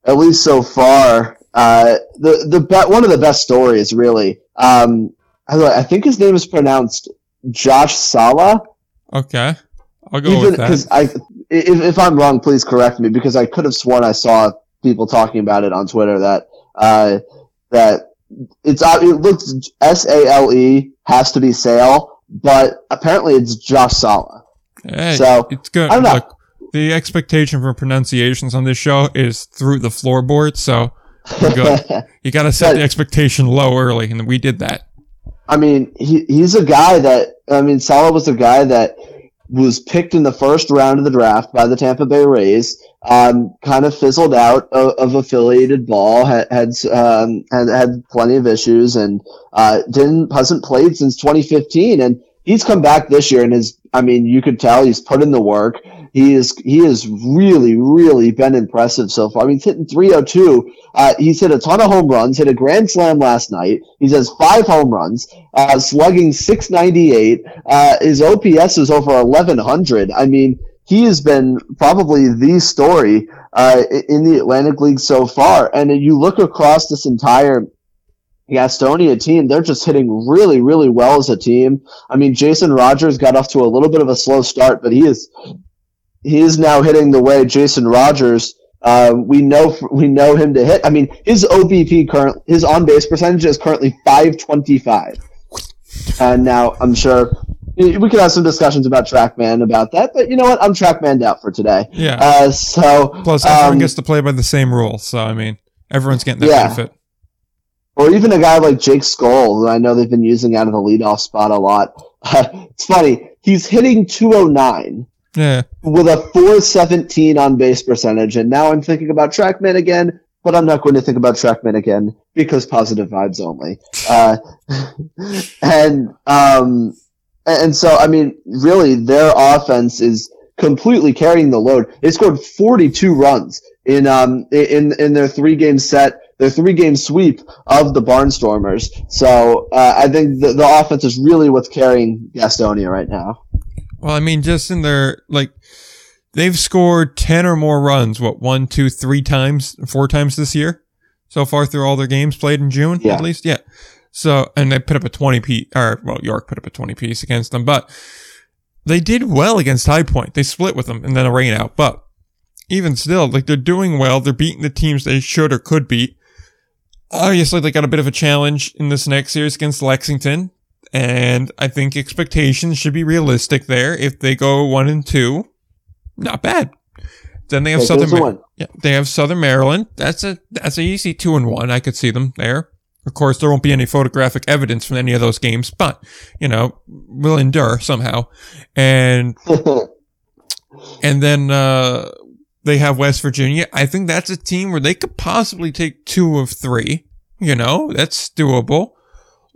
at least so far... Uh, the the be- one of the best stories, really. Um, I think his name is pronounced Josh Sala. Okay, I'll go Even, with that. 'Cause I, if, if I'm wrong, please correct me, because I could have sworn I saw people talking about it on Twitter that uh, that it's it looks S A L E has to be Sale, but apparently it's Josh Sala. Hey, so it's good. I don't know. Look, the expectation for pronunciations on this show is through the floorboard, so. You got to set but, the expectation low early, and we did that. I mean, he, he's a guy that I mean, Sala was a guy that was picked in the first round of the draft by the Tampa Bay Rays. Um, kind of fizzled out of, of affiliated ball, had had, um, had had plenty of issues, and uh, didn't hasn't played since twenty fifteen. And he's come back this year, and is I mean, you could tell he's put in the work. He is he has really, really been impressive so far. I mean, he's hitting three oh two. Uh, he's hit a ton of home runs, hit a grand slam last night. He has five home runs, uh, slugging six ninety-eight. Uh, his O P S is over eleven hundred. I mean, he has been probably the story uh, in the Atlantic League so far. And you look across this entire Gastonia team, they're just hitting really, really well as a team. I mean, Jason Rogers got off to a little bit of a slow start, but he is... He is now hitting the way Jason Rogers. Uh, we know we know him to hit. I mean, his O B P current, his on base percentage is currently five twenty-five. And uh, now I'm sure we could have some discussions about Trackman about that. But you know what? I'm Trackman'd out for today. Yeah. Uh, so plus everyone um, gets to play by the same rule. So I mean, everyone's getting that yeah. benefit. Or even a guy like Jake Skoll, who I know they've been using out of the leadoff spot a lot. Uh, it's funny. He's hitting two oh nine. Yeah, with a four seventeen on base percentage, and now I'm thinking about Trackman again, but I'm not going to think about Trackman again because positive vibes only. Uh, and um, and so I mean, really, their offense is completely carrying the load. They scored forty-two runs in um in in their three game set, their three game sweep of the Barnstormers. So uh, I think the, the offense is really what's carrying Gastonia right now. Well, I mean, just in their, like, they've scored ten or more runs, what, one, two, three times, four times this year? So far through all their games played in June, yeah. at least? Yeah. So, and they put up a twenty piece, or, well, York put up a twenty piece against them, but they did well against High Point. They split with them and then a rain out, but even still, like, they're doing well. They're beating the teams they should or could beat. Obviously, they got a bit of a challenge in this next series against Lexington. And I think expectations should be realistic there. If they go one and two, not bad. Then they have okay, Southern Maryland. Yeah, they have Southern Maryland. That's a that's an easy two and one. I could see them there. Of course, there won't be any photographic evidence from any of those games, but you know, we'll endure somehow. And and then uh, they have West Virginia. I think that's a team where they could possibly take two of three. You know, that's doable.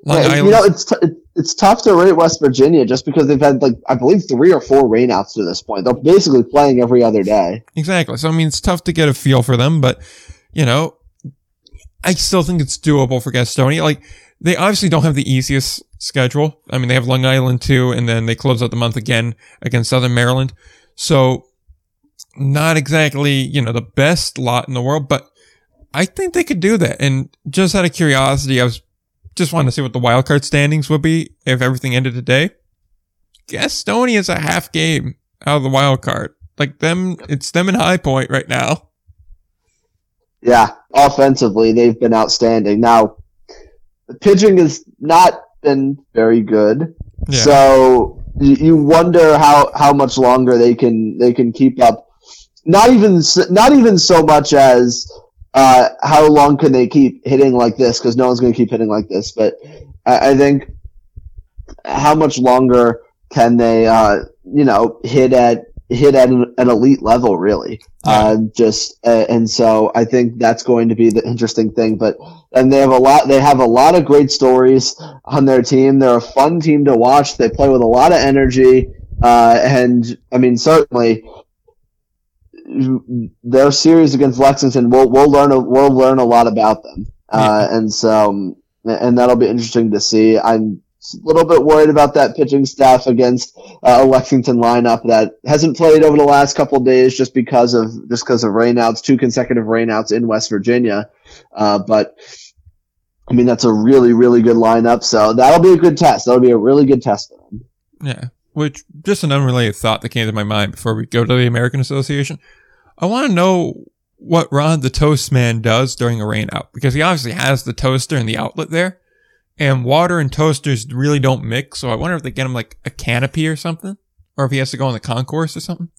Long yeah, Island. You know, it's t- it's tough to rate West Virginia just because they've had, like, I believe three or four rainouts to this point. They're basically playing every other day. Exactly. So, I mean, it's tough to get a feel for them, but, you know, I still think it's doable for Gastonia. Like, they obviously don't have the easiest schedule. I mean, they have Long Island, too, and then they close out the month again against Southern Maryland. So, not exactly, you know, the best lot in the world, but I think they could do that. And just out of curiosity, I was just wanted to see what the wild card standings would be if everything ended today. Gastonia is a half game out of the wild card. Like them, it's them and High Point right now. Yeah, offensively they've been outstanding. Now, the pitching has not been very good, yeah. So you wonder how, how much longer they can they can keep up. Not even not even so much as. Uh, how long can they keep hitting like this? Because no one's going to keep hitting like this. But I, I think how much longer can they, uh, you know, hit at hit at an, an elite level? Really, uh, just uh, and so I think that's going to be the interesting thing. But and they have a lot. They have a lot of great stories on their team. They're a fun team to watch. They play with a lot of energy, uh, and I mean certainly. Their series against Lexington, we'll we'll learn a, we'll learn a lot about them, uh, yeah. and so and that'll be interesting to see. I'm a little bit worried about that pitching staff against uh, a Lexington lineup that hasn't played over the last couple of days just because of just because of rainouts, two consecutive rainouts in West Virginia. Uh, but I mean, that's a really really good lineup, so that'll be a good test. That'll be a really good test for them. Yeah. Which, just an unrelated thought that came to my mind before we go to the American Association. I want to know what Ron the Toast Man does during a rainout, because he obviously has the toaster and the outlet there, and water and toasters really don't mix, so I wonder if they get him, like, a canopy or something, or if he has to go on the concourse or something.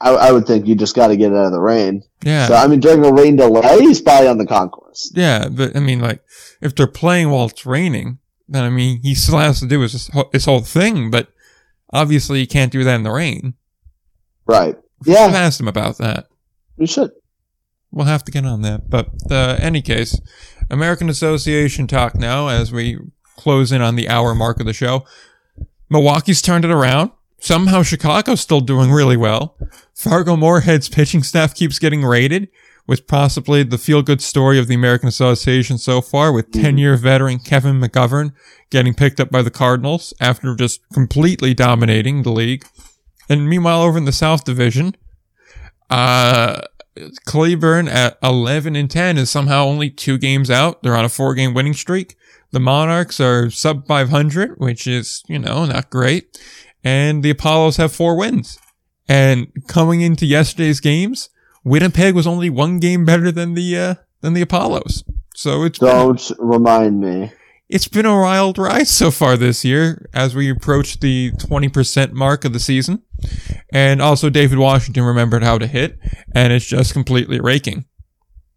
I, I would think you just got to get out of the rain. Yeah. So, I mean, during a rain delay, he's probably on the concourse. Yeah, but, I mean, like, if they're playing while it's raining... Then, I mean, he still has to do his, his whole thing, but obviously you can't do that in the rain. Right. Yeah. I've asked him about that. We should. We'll have to get on that. But uh, any case, American Association talk now as we close in on the hour mark of the show. Milwaukee's turned it around. Somehow Chicago's still doing really well. Fargo-Moorhead's pitching staff keeps getting raided, with possibly the feel-good story of the American Association so far, with ten-year veteran Kevin McGovern getting picked up by the Cardinals after just completely dominating the league. And meanwhile, over in the South Division, uh, Cleburne at eleven and ten is somehow only two games out. They're on a four-game winning streak. The Monarchs are sub five hundred, which is, you know, not great. And the Apollos have four wins. And coming into yesterday's games, Winnipeg was only one game better than the uh, than the Apollos. So it's don't been, remind me. It's been a wild ride so far this year as we approach the twenty percent mark of the season. And also David Washington remembered how to hit, and it's just completely raking.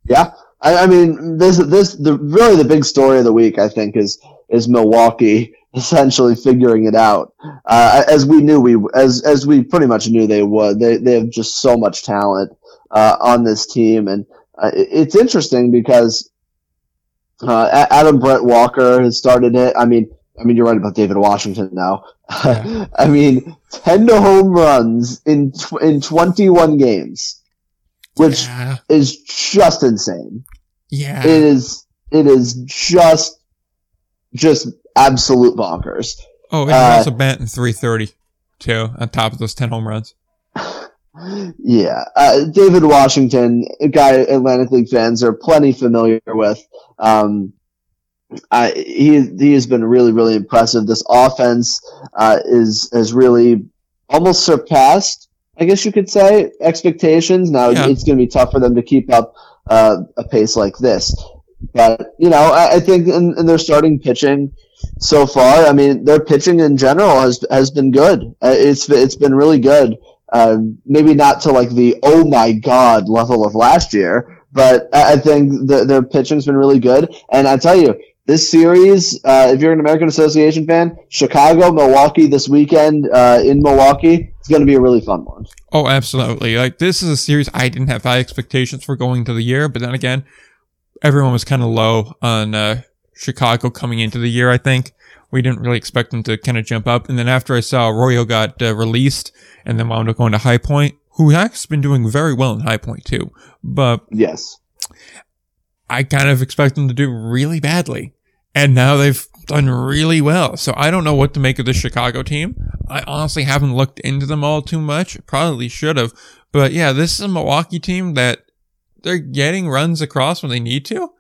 Yeah. I, I mean this this the really the big story of the week, I think, is is Milwaukee essentially figuring it out. Uh, as we knew we as as we pretty much knew they would. They they have just so much talent. Uh, on this team, and uh, it's interesting because uh, Adam Brett Walker has started it. I mean, I mean, you're right about David Washington now. Yeah. I mean, ten home runs in in twenty-one games, which yeah. is just insane. Yeah, it is. It is just just absolute bonkers. Oh, and uh, also batting three thirty too on top of those ten home runs. Yeah, uh, David Washington, a guy Atlantic League fans are plenty familiar with. Um, I, he he has been really really impressive. This offense uh, is has really almost surpassed, I guess you could say, expectations. Now yeah. It's going to be tough for them to keep up uh, a pace like this, but you know I, I think in, in their starting pitching so far, I mean their pitching in general has has been good. Uh, it's it's been really good. Uh, maybe not to like the oh my god level of last year, but I think the, their pitching's been really good. And I tell you, this series, uh, if you're an American Association fan, Chicago, Milwaukee this weekend uh, in Milwaukee, it's going to be a really fun one. Oh, absolutely. Like, this is a series I didn't have high expectations for going into the year, but then again, everyone was kind of low on uh, Chicago coming into the year, I think. We didn't really expect them to kind of jump up. And then after I saw Arroyo got uh, released and then wound up going to High Point, who has been doing very well in High Point too. But yes, I kind of expect them to do really badly. And now they've done really well. So I don't know what to make of the Chicago team. I honestly haven't looked into them all too much. Probably should have. But yeah, this is a Milwaukee team that they're getting runs across when they need to.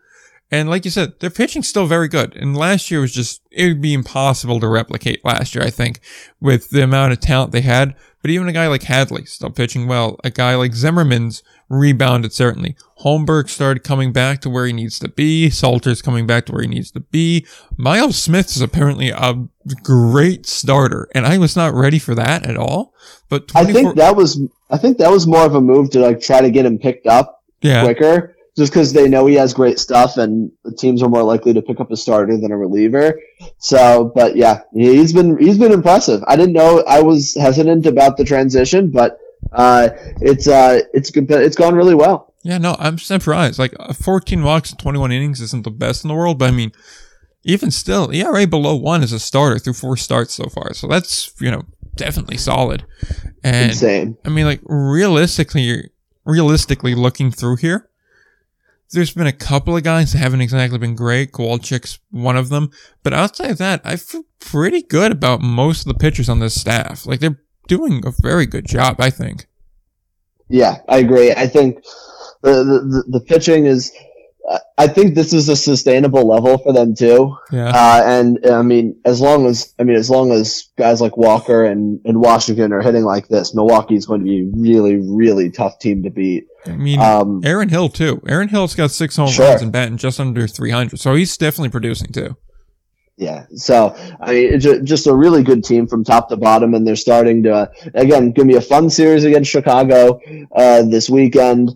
And like you said, their pitching's still very good. And last year was just, it would be impossible to replicate last year, I think, with the amount of talent they had. But even a guy like Hadley's still pitching well. A guy like Zimmerman's rebounded, certainly. Holmberg started coming back to where he needs to be. Salter's coming back to where he needs to be. Miles Smith is apparently a great starter, and I was not ready for that at all. But twenty-four- I think that was, I think that was more of a move to like try to get him picked up yeah. quicker. Just because they know he has great stuff, and the teams are more likely to pick up a starter than a reliever. So, but yeah, he's been he's been impressive. I didn't know I was hesitant about the transition, but uh, it's uh, it's it's gone really well. Yeah, no, I'm surprised. Like fourteen walks and twenty-one innings isn't the best in the world, but I mean, even still, E R A below one as a starter through four starts so far. So that's you know definitely solid. And insane. I mean, like realistically, realistically looking through here. There's been a couple of guys that haven't exactly been great. Kowalczyk's one of them. But outside of that, I feel pretty good about most of the pitchers on this staff. Like, they're doing a very good job, I think. Yeah, I agree. I think the the, the pitching is... I think this is a sustainable level for them, too. Yeah. Uh, and, I mean, as long as I mean, as long as guys like Walker and, and Washington are hitting like this, Milwaukee is going to be a really, really tough team to beat. I mean, um, Aaron Hill, too. Aaron Hill's got six home sure. runs and batting just under three hundred, so he's definitely producing, too. Yeah, so, I mean, it's just a really good team from top to bottom, and they're starting to, again, give me a fun series against Chicago uh, this weekend.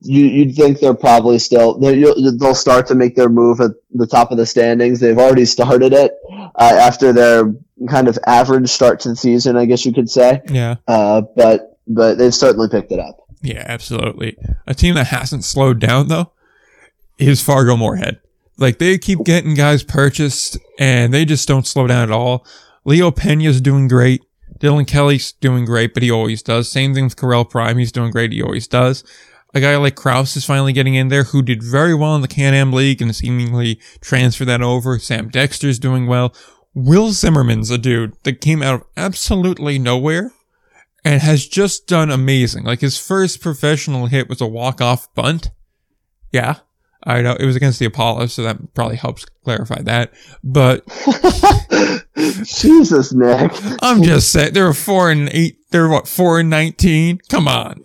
You, you'd think they're probably still they'll start to make their move at the top of the standings. They've already started it uh, after their kind of average start to the season, I guess you could say. Yeah. Uh, but but they've certainly picked it up. Yeah, absolutely. A team that hasn't slowed down though is Fargo Moorhead. Like they keep getting guys purchased, and they just don't slow down at all. Leo Pena's doing great. Dylan Kelly's doing great, but he always does. Same thing with Carell Prime. He's doing great. He always does. A guy like Krause is finally getting in there, who did very well in the Can-Am League and seemingly transferred that over. Sam Dexter's doing well. Will Zimmerman's a dude that came out of absolutely nowhere and has just done amazing. Like, his first professional hit was a walk-off bunt. Yeah, I know. It was against the Apollo, so that probably helps clarify that. But... Jesus, Nick. I'm just saying, they're four and eight. They're, what, four and nineteen? Come on.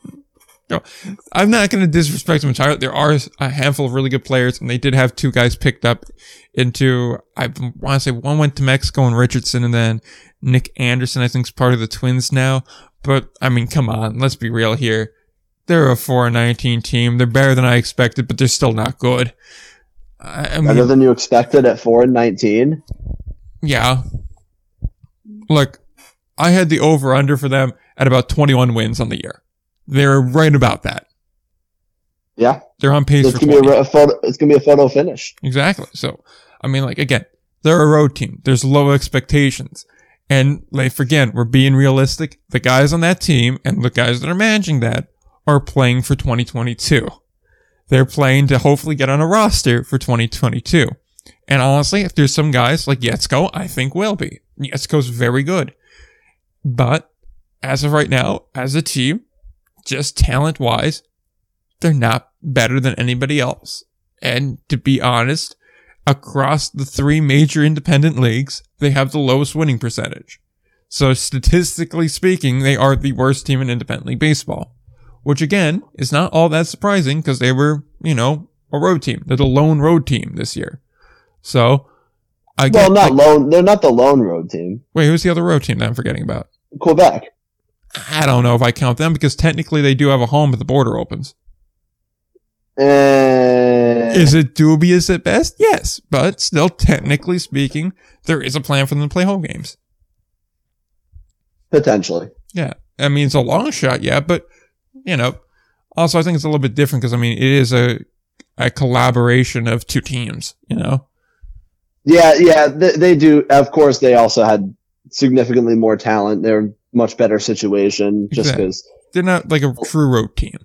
I'm not going to disrespect them entirely. There are a handful of really good players, and they did have two guys picked up into, I want to say one went to Mexico and Richardson, and then Nick Anderson, I think, is part of the Twins now. But, I mean, come on. Let's be real here. They're a four and nineteen team. They're better than I expected, but they're still not good. I mean, better than you expected at four and nineteen? Yeah. Look, I had the over-under for them at about twenty-one wins on the year. They're right about that. Yeah. They're on pace so it's for gonna be a, a photo, It's going to be a photo finish. Exactly. So, I mean, like, again, they're a road team. There's low expectations. And, like, again, we're being realistic. The guys on that team and the guys that are managing that are playing for twenty twenty-two. They're playing to hopefully get on a roster for twenty twenty-two. And honestly, if there's some guys like Yetzko, I think will be. Yetzko's very good. But, as of right now, as a team, just talent-wise, they're not better than anybody else. And to be honest, across the three major independent leagues, they have the lowest winning percentage. So statistically speaking, they are the worst team in independent league baseball, which again is not all that surprising because they were, you know, a road team. They're the lone road team this year. So, I guess well, not like, lone. They're not the lone road team. Wait, who's the other road team that I'm forgetting about? Quebec. I don't know if I count them because technically they do have a home, but the border opens. Uh, is it dubious at best? Yes, but still, technically speaking, there is a plan for them to play home games. Potentially. Yeah. I mean, it's a long shot, yeah, but, you know, also I think it's a little bit different because, I mean, it is a a collaboration of two teams, you know? Yeah, yeah, they, they do. Of course, they also had significantly more talent. They're much better situation just because... Exactly. They're not like a true road team.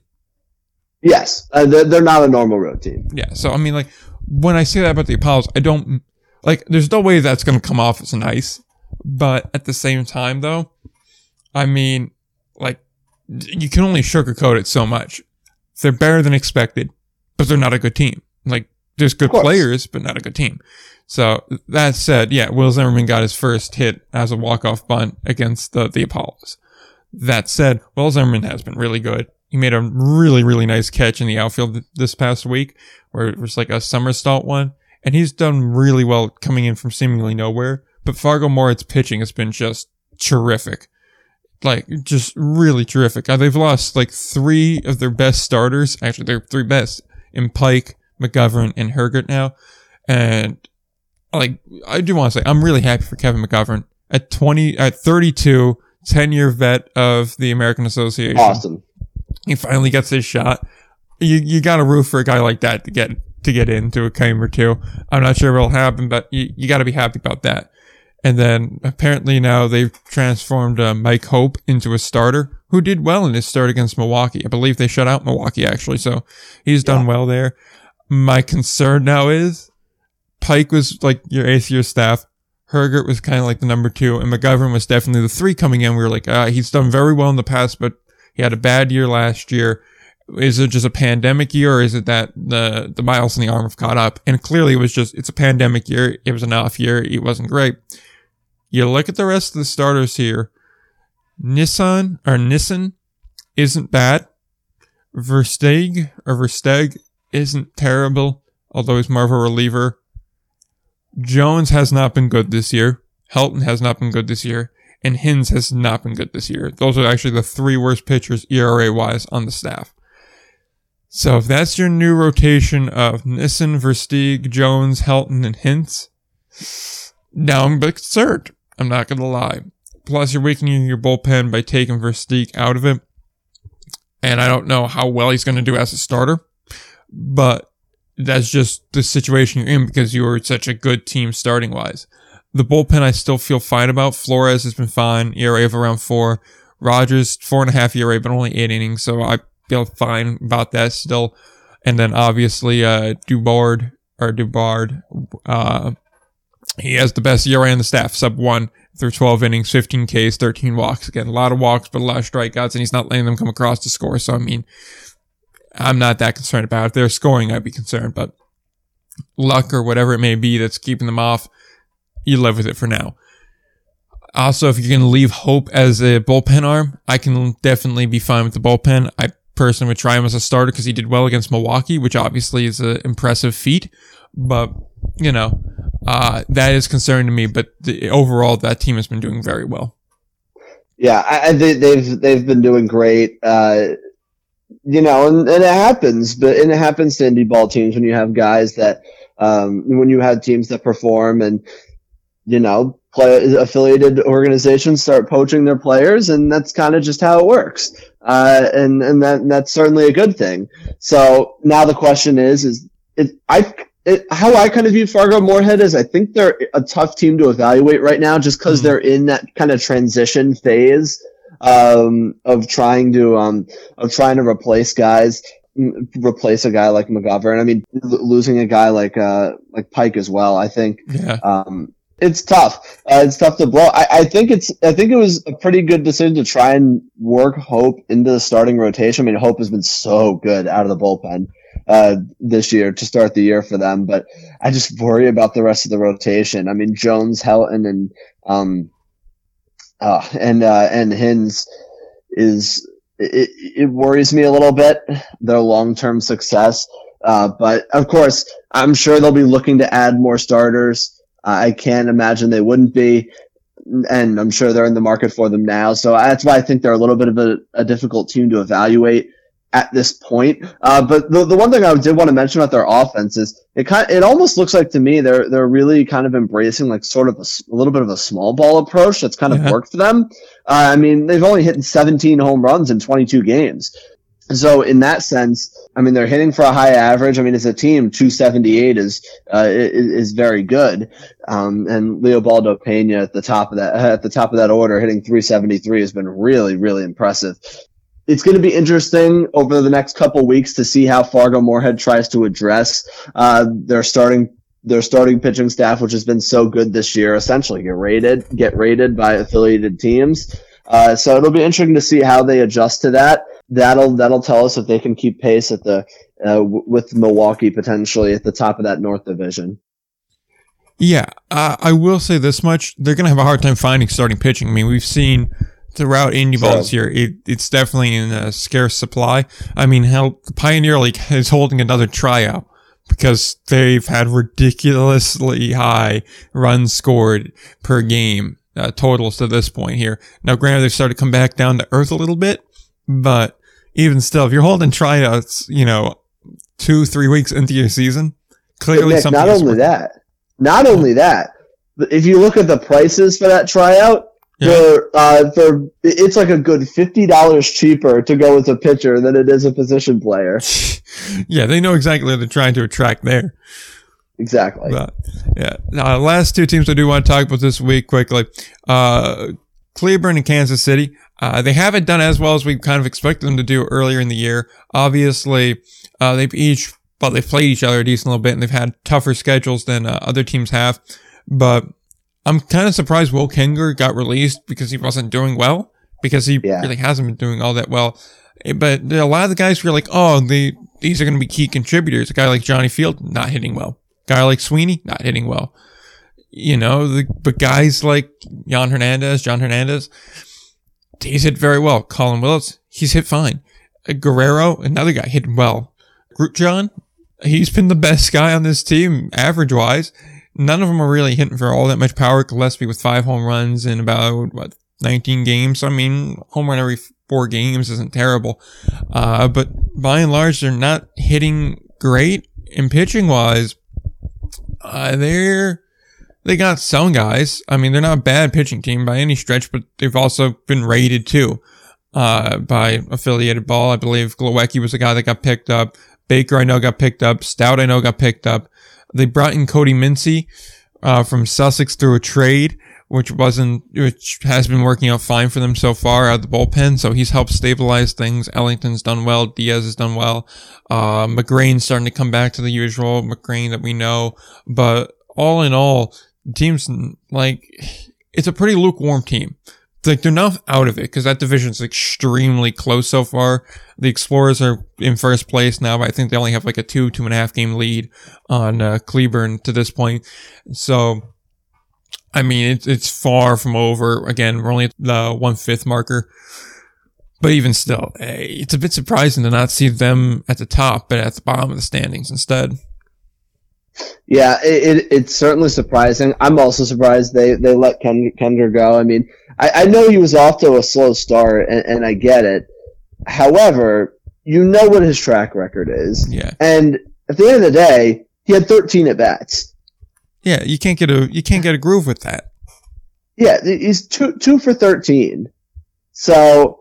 Yes, uh, they're, they're not a normal road team. Yeah, so I mean, like, when I say that about the Apollos, I don't... Like, there's no way that's going to come off as nice, but at the same time, though, I mean, like, you can only sugarcoat it so much. They're better than expected, but they're not a good team. Like, there's good players, but not a good team. So, that said, yeah, Will Zimmerman got his first hit as a walk-off bunt against the, the Apollos. That said, Will Zimmerman has been really good. He made a really, really nice catch in the outfield this past week, where it was like a somersault one. And he's done really well coming in from seemingly nowhere. But Fargo Morit's pitching has been just terrific. Like, just really terrific. They've lost like three of their best starters. Actually, their three best in Pike, McGovern, and Hergert now. And like, I do want to say, I'm really happy for Kevin McGovern. At twenty, at thirty-two, ten-year vet of the American Association. Awesome. He finally gets his shot. You you got to root for a guy like that to get to get into a game or two. I'm not sure it'll happen, but you, you got to be happy about that. And then apparently now they've transformed uh, Mike Hope into a starter who did well in his start against Milwaukee. I believe they shut out Milwaukee, actually, so he's done yeah. well there. My concern now is Pike was like your ace of your staff. Hergert was kind of like the number two, and McGovern was definitely the three coming in. We were like, ah, he's done very well in the past, but he had a bad year last year. Is it just a pandemic year, or is it that the, the miles in the arm have caught up? And clearly it was just, it's a pandemic year. It was an off year. It wasn't great. You look at the rest of the starters here. Nissan or Nissen isn't bad. Versteg or Versteg isn't terrible, although he's more of a reliever. Jones has not been good this year. Helton has not been good this year. And Hinz has not been good this year. Those are actually the three worst pitchers E R A-wise on the staff. So if that's your new rotation of Nissen, Versteeg, Jones, Helton, and Hinz, now I'm concerned. I'm not going to lie. Plus, you're weakening your bullpen by taking Versteeg out of it. And I don't know how well he's going to do as a starter. But that's just the situation you're in because you were such a good team starting-wise. The bullpen I still feel fine about. Flores has been fine. E R A of around four. Rogers, four and a half E R A, but only eight innings. So I feel fine about that still. And then obviously, uh, Dubard, or Dubard, uh, he has the best E R A on the staff. Sub one through twelve innings, fifteen Ks, thirteen walks. Again, a lot of walks, but a lot of strikeouts, and he's not letting them come across to score. So, I mean, I'm not that concerned about it. If they're scoring, I'd be concerned, but luck or whatever it may be that's keeping them off, you live with it for now. Also, if you're going to leave Hope as a bullpen arm, I can definitely be fine with the bullpen. I personally would try him as a starter because he did well against Milwaukee, which obviously is an impressive feat. But, you know, uh, that is concerning to me. But the, overall, that team has been doing very well. Yeah, I, they, they've they've been doing great. Uh, you know, and, and it happens. But and it happens to indie ball teams when you have guys that, um, when you have teams that perform and, you know, play, affiliated organizations start poaching their players, and that's kind of just how it works. Uh, and and that and that's certainly a good thing. So now the question is, is it, I it, how I kind of view Fargo Moorhead is I think they're a tough team to evaluate right now, just because mm-hmm. they're in that kind of transition phase um, of trying to um of trying to replace guys. Replace a guy like McGovern. I mean, l- losing a guy like uh like Pike as well. I think. Yeah. Um, It's tough. Uh, it's tough to blow. I, I think it's. I think it was a pretty good decision to try and work Hope into the starting rotation. I mean, Hope has been so good out of the bullpen uh, this year to start the year for them. But I just worry about the rest of the rotation. I mean, Jones, Helton, and um, uh, and uh, and Hinz is it, it worries me a little bit. Their long term success, uh, but of course, I'm sure they'll be looking to add more starters. I can't imagine they wouldn't be. and I'm sure they're in the market for them now. So that's why I think they're a little bit of a, a difficult team to evaluate at this point. Uh, but the, the one thing I did want to mention about their offense is it kind of, it almost looks like to me they're they're really kind of embracing like sort of a, a little bit of a small ball approach that's kind of yeah. worked for them. Uh, I mean, they've only hit seventeen home runs in twenty-two games. So in that sense, I mean, they're hitting for a high average. I mean, as a team, two seventy-eight is, uh, is, is very good. Um, and Leobaldo Pena at the top of that, at the top of that order, hitting three seventy-three has been really, really impressive. It's going to be interesting over the next couple weeks to see how Fargo Moorhead tries to address, uh, their starting their starting pitching staff, which has been so good this year, essentially get raided, get raided by affiliated teams. Uh, so it'll be interesting to see how they adjust to that. That'll that'll tell us if they can keep pace at the uh, w- with Milwaukee potentially at the top of that North Division. Yeah, uh, I will say this much: they're going to have a hard time finding starting pitching. I mean, we've seen throughout Indy Ball this year, it, it's definitely in a scarce supply. I mean, hell, the Pioneer League is holding another tryout because they've had ridiculously high runs scored per game uh, totals to this point here. Now, granted, they've started to come back down to earth a little bit, but even still, if you're holding tryouts, you know, two, three weeks into your season, clearly Nick, something. Not only working. that, not yeah. only that, but if you look at the prices for that tryout, yeah. for uh, for it's like a good fifty dollars cheaper to go with a pitcher than it is a position player. Yeah, they know exactly what they're trying to attract there. Exactly. But, yeah. Now, last two teams I do want to talk about this week quickly: uh, Cleburne and Kansas City. Uh, they haven't done as well as we kind of expected them to do earlier in the year. Obviously, uh, they've each, well, they've played each other a decent little bit and they've had tougher schedules than uh, other teams have. But I'm kind of surprised Will Kenger got released because he wasn't doing well, because he yeah. really hasn't been doing all that well. But a lot of the guys were like, oh, they, these are going to be key contributors. A guy like Johnny Field, not hitting well. A guy like Sweeney, not hitting well. You know, the, but guys like Jan Hernandez, John Hernandez, he's hit very well. Colin Willis, he's hit fine. Guerrero, another guy, hit well. Grootjohn, he's been the best guy on this team, average-wise. None of them are really hitting for all that much power. Gillespie with five home runs in about, what, nineteen games? I mean, home run every four games isn't terrible. Uh, but by and large, they're not hitting great. And pitching-wise, uh, they're... They got some guys. I mean, they're not a bad pitching team by any stretch, but they've also been raided too uh, by affiliated ball. I believe Glowacki was the guy that got picked up. Baker, I know, got picked up. Stout, I know, got picked up. They brought in Cody Mincy uh, from Sussex through a trade, which wasn't, which has been working out fine for them so far out of the bullpen. So he's helped stabilize things. Ellington's done well. Diaz has done well. Uh, McGrain's starting to come back to the usual McGrain that we know. But all in all, teams, like, it's a pretty lukewarm team. Like, they're not out of it because that division's extremely close so far. The Explorers are in first place now, but I think they only have like a two, two and a half game lead on uh, Cleburne to this point. So, I mean, it's it's far from over. Again, we're only at the one fifth marker, but even still, it's a bit surprising to not see them at the top, but at the bottom of the standings instead. Yeah, it, it it's certainly surprising. I'm also surprised they, they let Kend- Kender go. I mean, I, I know he was off to a slow start, and, and I get it. However, you know what his track record is. Yeah. And at the end of the day, he had thirteen at-bats. Yeah, you can't get a you can't get a groove with that. Yeah, he's two two for thirteen. So,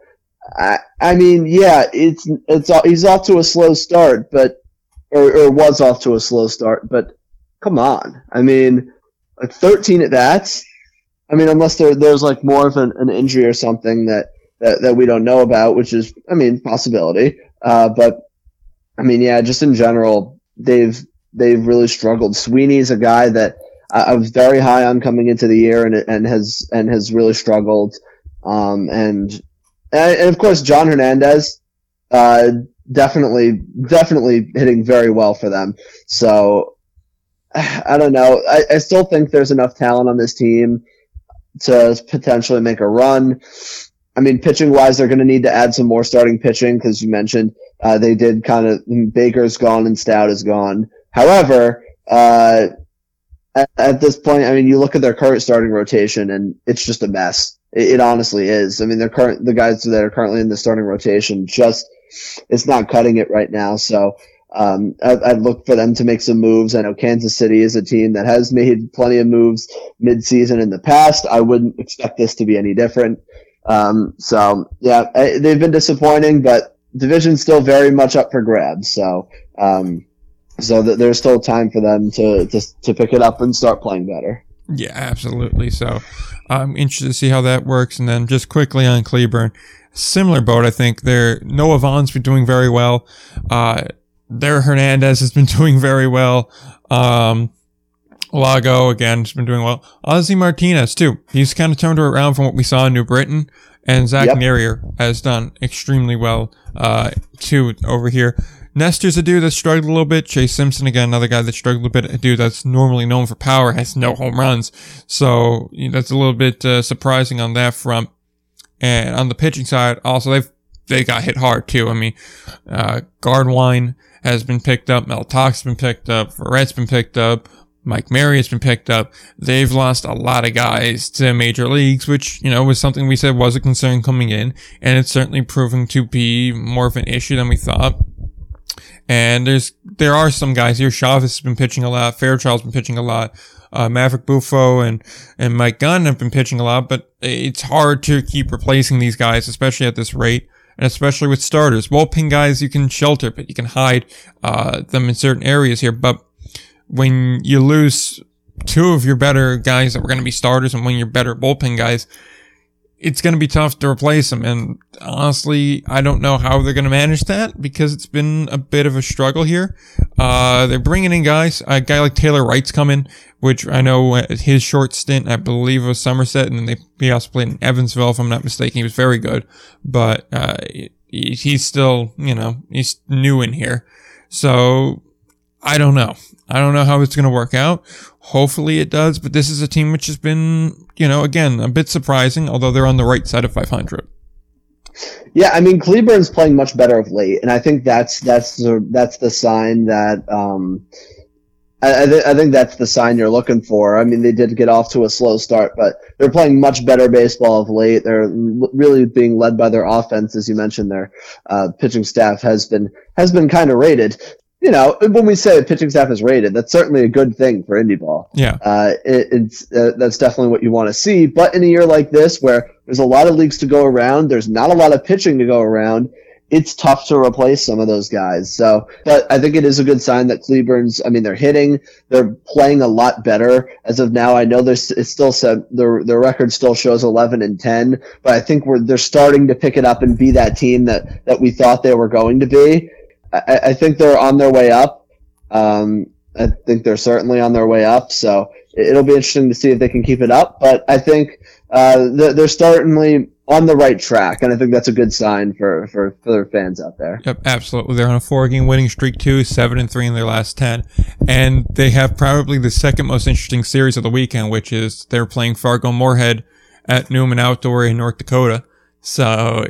I I mean, yeah, it's it's he's off to a slow start, but. Or, or was off to a slow start, but come on. I mean, like thirteen at-bats? I mean, unless there there's like more of an, an injury or something that, that, that we don't know about, which is, I mean, possibility. Uh, but, I mean, yeah, just in general, they've they've really struggled. Sweeney's a guy that I, I was very high on coming into the year and and has and has really struggled. Um, and, and, and, of course, John Hernandez, uh Definitely, definitely hitting very well for them. So, I don't know. I, I still think there's enough talent on this team to potentially make a run. I mean, pitching-wise, they're going to need to add some more starting pitching because you mentioned uh, they did kind of – Baker's gone and Stout is gone. However, uh, at, at this point, I mean, you look at their current starting rotation, and it's just a mess. It, it honestly is. I mean, their current the guys that are currently in the starting rotation, just it's not cutting it right now. So um, I, I'd look for them to make some moves. I know Kansas City is a team that has made plenty of moves midseason in the past. I wouldn't expect this to be any different. Um, so yeah, I, they've been disappointing, but division's still very much up for grabs. So. Um, So that there's still time for them to, to to pick it up and start playing better. Yeah, absolutely. So I'm interested to see how that works. And then just quickly on Cleburne, similar boat, I think. Their Noah Vaughn's been doing very well. Uh, their Hernandez has been doing very well. Um, Lago, again, has been doing well. Ozzy Martinez, too. He's kind of turned it around from what we saw in New Britain. And Zach yep. Nerier has done extremely well, uh, too, over here. Nestor's a dude that struggled a little bit. Chase Simpson, again, another guy that struggled a bit. A dude that's normally known for power, has no home runs. So you know, that's a little bit uh, surprising on that front. And on the pitching side, also, they've, they got hit hard, too. I mean, uh, Gardwine has been picked up. Mel Tox has been picked up. Verrett's been picked up. Mike Mary has been picked up. They've lost a lot of guys to major leagues, which, you know, was something we said was a concern coming in. And it's certainly proving to be more of an issue than we thought. And there's, there are some guys here. Chavez has been pitching a lot. Fairchild's been pitching a lot. Uh, Maverick Buffo and, and Mike Gunn have been pitching a lot, but it's hard to keep replacing these guys, especially at this rate, and especially with starters. Bullpen guys, you can shelter, but you can hide, uh, them in certain areas here. But when you lose two of your better guys that were going to be starters and one of your better bullpen guys, it's going to be tough to replace them. And honestly, I don't know how they're going to manage that because it's been a bit of a struggle here. Uh, they're bringing in guys. A guy like Taylor Wright's coming, which I know his short stint, I believe, was Somerset. And they, he also played in Evansville, if I'm not mistaken. He was very good. But uh, he's still, you know, he's new in here. So I don't know. I don't know how it's going to work out. Hopefully it does, but this is a team which has been, you know, again, a bit surprising, although they're on the right side of five hundred. Yeah, I mean, Cleburne's playing much better of late, and I think that's that's the, that's the sign that um, I, I, th- I think that's the sign you're looking for. I mean, they did get off to a slow start, but they're playing much better baseball of late. They're really being led by their offense, as you mentioned. Their uh, pitching staff has been has been kind of rated. You know, when we say pitching staff is rated, that's certainly a good thing for indie ball. Yeah, uh, it, it's uh, that's definitely what you want to see. But in a year like this, where there's a lot of leagues to go around, there's not a lot of pitching to go around. It's tough to replace some of those guys. So, but I think it is a good sign that Cleburne's. I mean, they're hitting, they're playing a lot better as of now. I know there's it's still said their their record still shows eleven and ten, but I think we're they're starting to pick it up and be that team that that we thought they were going to be. I, I think they're on their way up. Um, I think they're certainly on their way up. So it'll be interesting to see if they can keep it up. But I think uh, they're, they're certainly on the right track, and I think that's a good sign for, for, for their fans out there. Yep, absolutely. They're on a four-game winning streak, too, seven and three in their last ten. And they have probably the second most interesting series of the weekend, which is they're playing Fargo-Moorhead at Newman Outdoor in North Dakota. So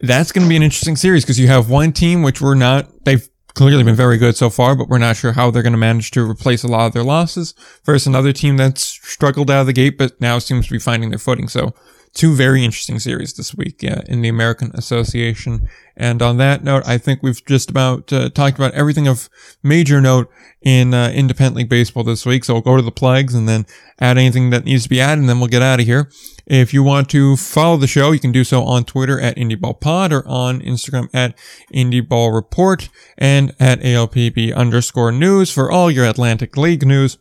that's going to be an interesting series because you have one team, which we're not, they've clearly been very good so far, but we're not sure how they're going to manage to replace a lot of their losses versus another team that's struggled out of the gate, but now seems to be finding their footing. So two very interesting series this week yeah, in the American Association. And on that note, I think we've just about uh, talked about everything of major note in uh, Independent League Baseball this week. So we'll go to the plugs and then add anything that needs to be added, and then we'll get out of here. If you want to follow the show, you can do so on Twitter at IndieBallPod or on Instagram at IndieBallReport and at A L P B underscore news for all your Atlantic League news.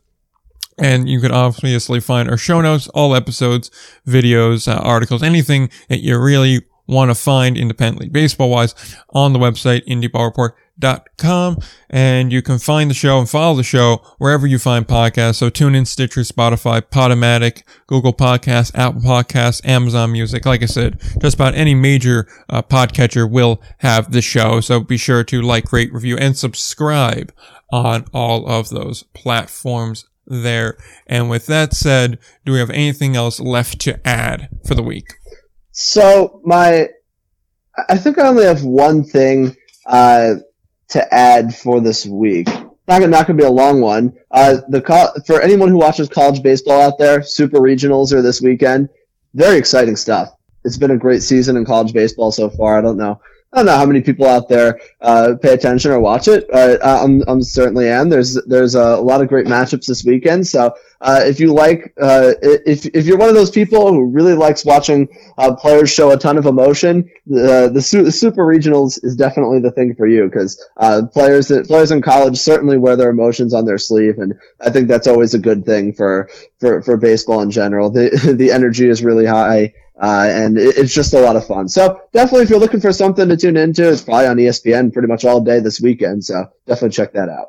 And you can obviously find our show notes, all episodes, videos, uh, articles, anything that you really want to find independently baseball-wise on the website, indie ball report dot com. And you can find the show and follow the show wherever you find podcasts. So tune in, Stitcher, Spotify, Podomatic, Google Podcasts, Apple Podcasts, Amazon Music. Like I said, just about any major uh, podcatcher will have the show. So be sure to like, rate, review, and subscribe on all of those platforms there. And with that said, do we have anything else left to add for the week? So my, I think I only have one thing uh, to add for this week. not gonna, not gonna be a long one. Uh, the co- for anyone who watches college baseball out there, super regionals are this weekend. Very exciting stuff. It's been a great season in college baseball so far. I don't know. I don't know how many people out there uh, pay attention or watch it. Uh, I'm, I'm certainly am. There's there's a lot of great matchups this weekend. So uh, if you like, uh, if if you're one of those people who really likes watching uh, players show a ton of emotion, the the, su- the super regionals is definitely the thing for you, because uh, players that, players in college certainly wear their emotions on their sleeve, and I think that's always a good thing for for, for baseball in general. The the energy is really high. Uh, and it, it's just a lot of fun. So definitely, if you're looking for something to tune into, it's probably on E S P N pretty much all day this weekend. So definitely check that out.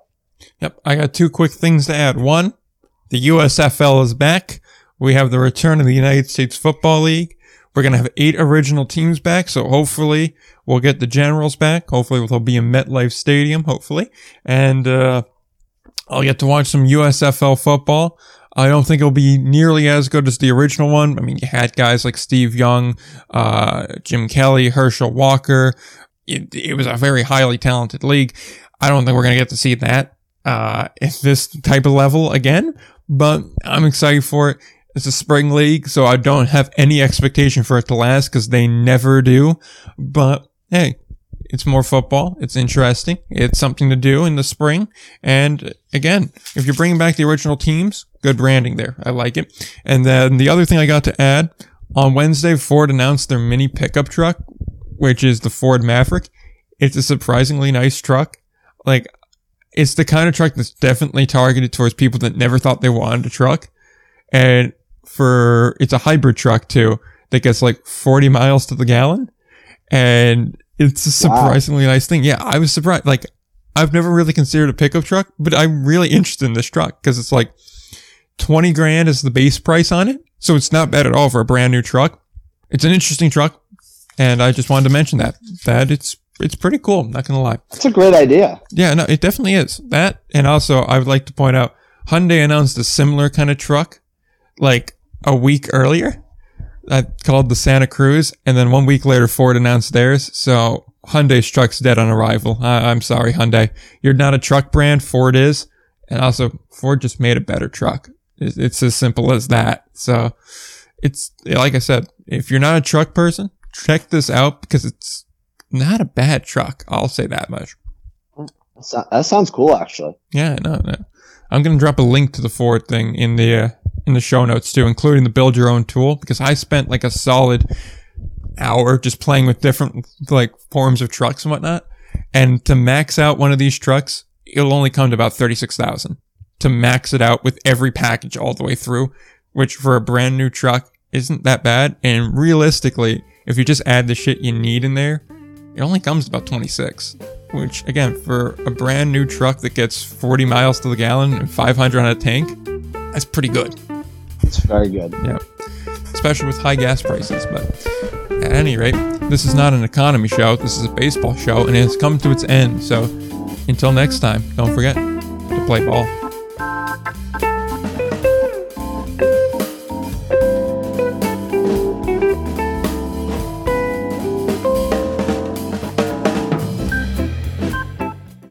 Yep. I got two quick things to add. One, the U S F L is back. We have the return of the United States Football League. We're going to have eight original teams back. So hopefully we'll get the Generals back. Hopefully they'll be in MetLife Stadium, hopefully. And, uh, I'll get to watch some U S F L football. I don't think it'll be nearly as good as the original one. I mean, you had guys like Steve Young, uh, Jim Kelly, Herschel Walker. It, it was a very highly talented league. I don't think we're going to get to see that uh, at this type of level again, but I'm excited for it. It's a spring league, so I don't have any expectation for it to last, because they never do. But hey, it's more football. It's interesting. It's something to do in the spring. And again, if you're bringing back the original teams, good branding there. I like it. And then the other thing I got to add, on Wednesday, Ford announced their mini pickup truck, which is the Ford Maverick. It's a surprisingly nice truck. Like, it's the kind of truck that's definitely targeted towards people that never thought they wanted a truck. And for, it's a hybrid truck too, that gets like forty miles to the gallon. And it's a surprisingly wow. nice thing. Yeah, I was surprised. Like, I've never really considered a pickup truck, but I'm really interested in this truck, because it's like twenty grand is the base price on it. So it's not bad at all for a brand new truck. It's an interesting truck. And I just wanted to mention that, that it's, it's pretty cool. I'm not going to lie. It's a great idea. Yeah, no, it definitely is. That, and also I would like to point out, Hyundai announced a similar kind of truck like a week earlier. I called the Santa Cruz, and then one week later, Ford announced theirs. So Hyundai's truck's dead on arrival. I- I'm sorry, Hyundai. You're not a truck brand. Ford is. And also, Ford just made a better truck. It's, it's as simple as that. So it's, like I said, if you're not a truck person, check this out, because it's not a bad truck. I'll say that much. That sounds cool, actually. Yeah, no, no. I'm going to drop a link to the Ford thing in the, uh, in the show notes too, including the build your own tool, because I spent like a solid hour just playing with different like forms of trucks and whatnot. And to max out one of these trucks, it'll only come to about thirty-six thousand to max it out with every package all the way through, which for a brand new truck isn't that bad. And realistically, if you just add the shit you need in there, it only comes to about twenty-six, which again, for a brand new truck that gets forty miles to the gallon and five hundred on a tank, that's pretty good. It's very good. Yeah. Especially with high gas prices. But at any rate, this is not an economy show. This is a baseball show, and it's come to its end. So until next time, don't forget to play ball.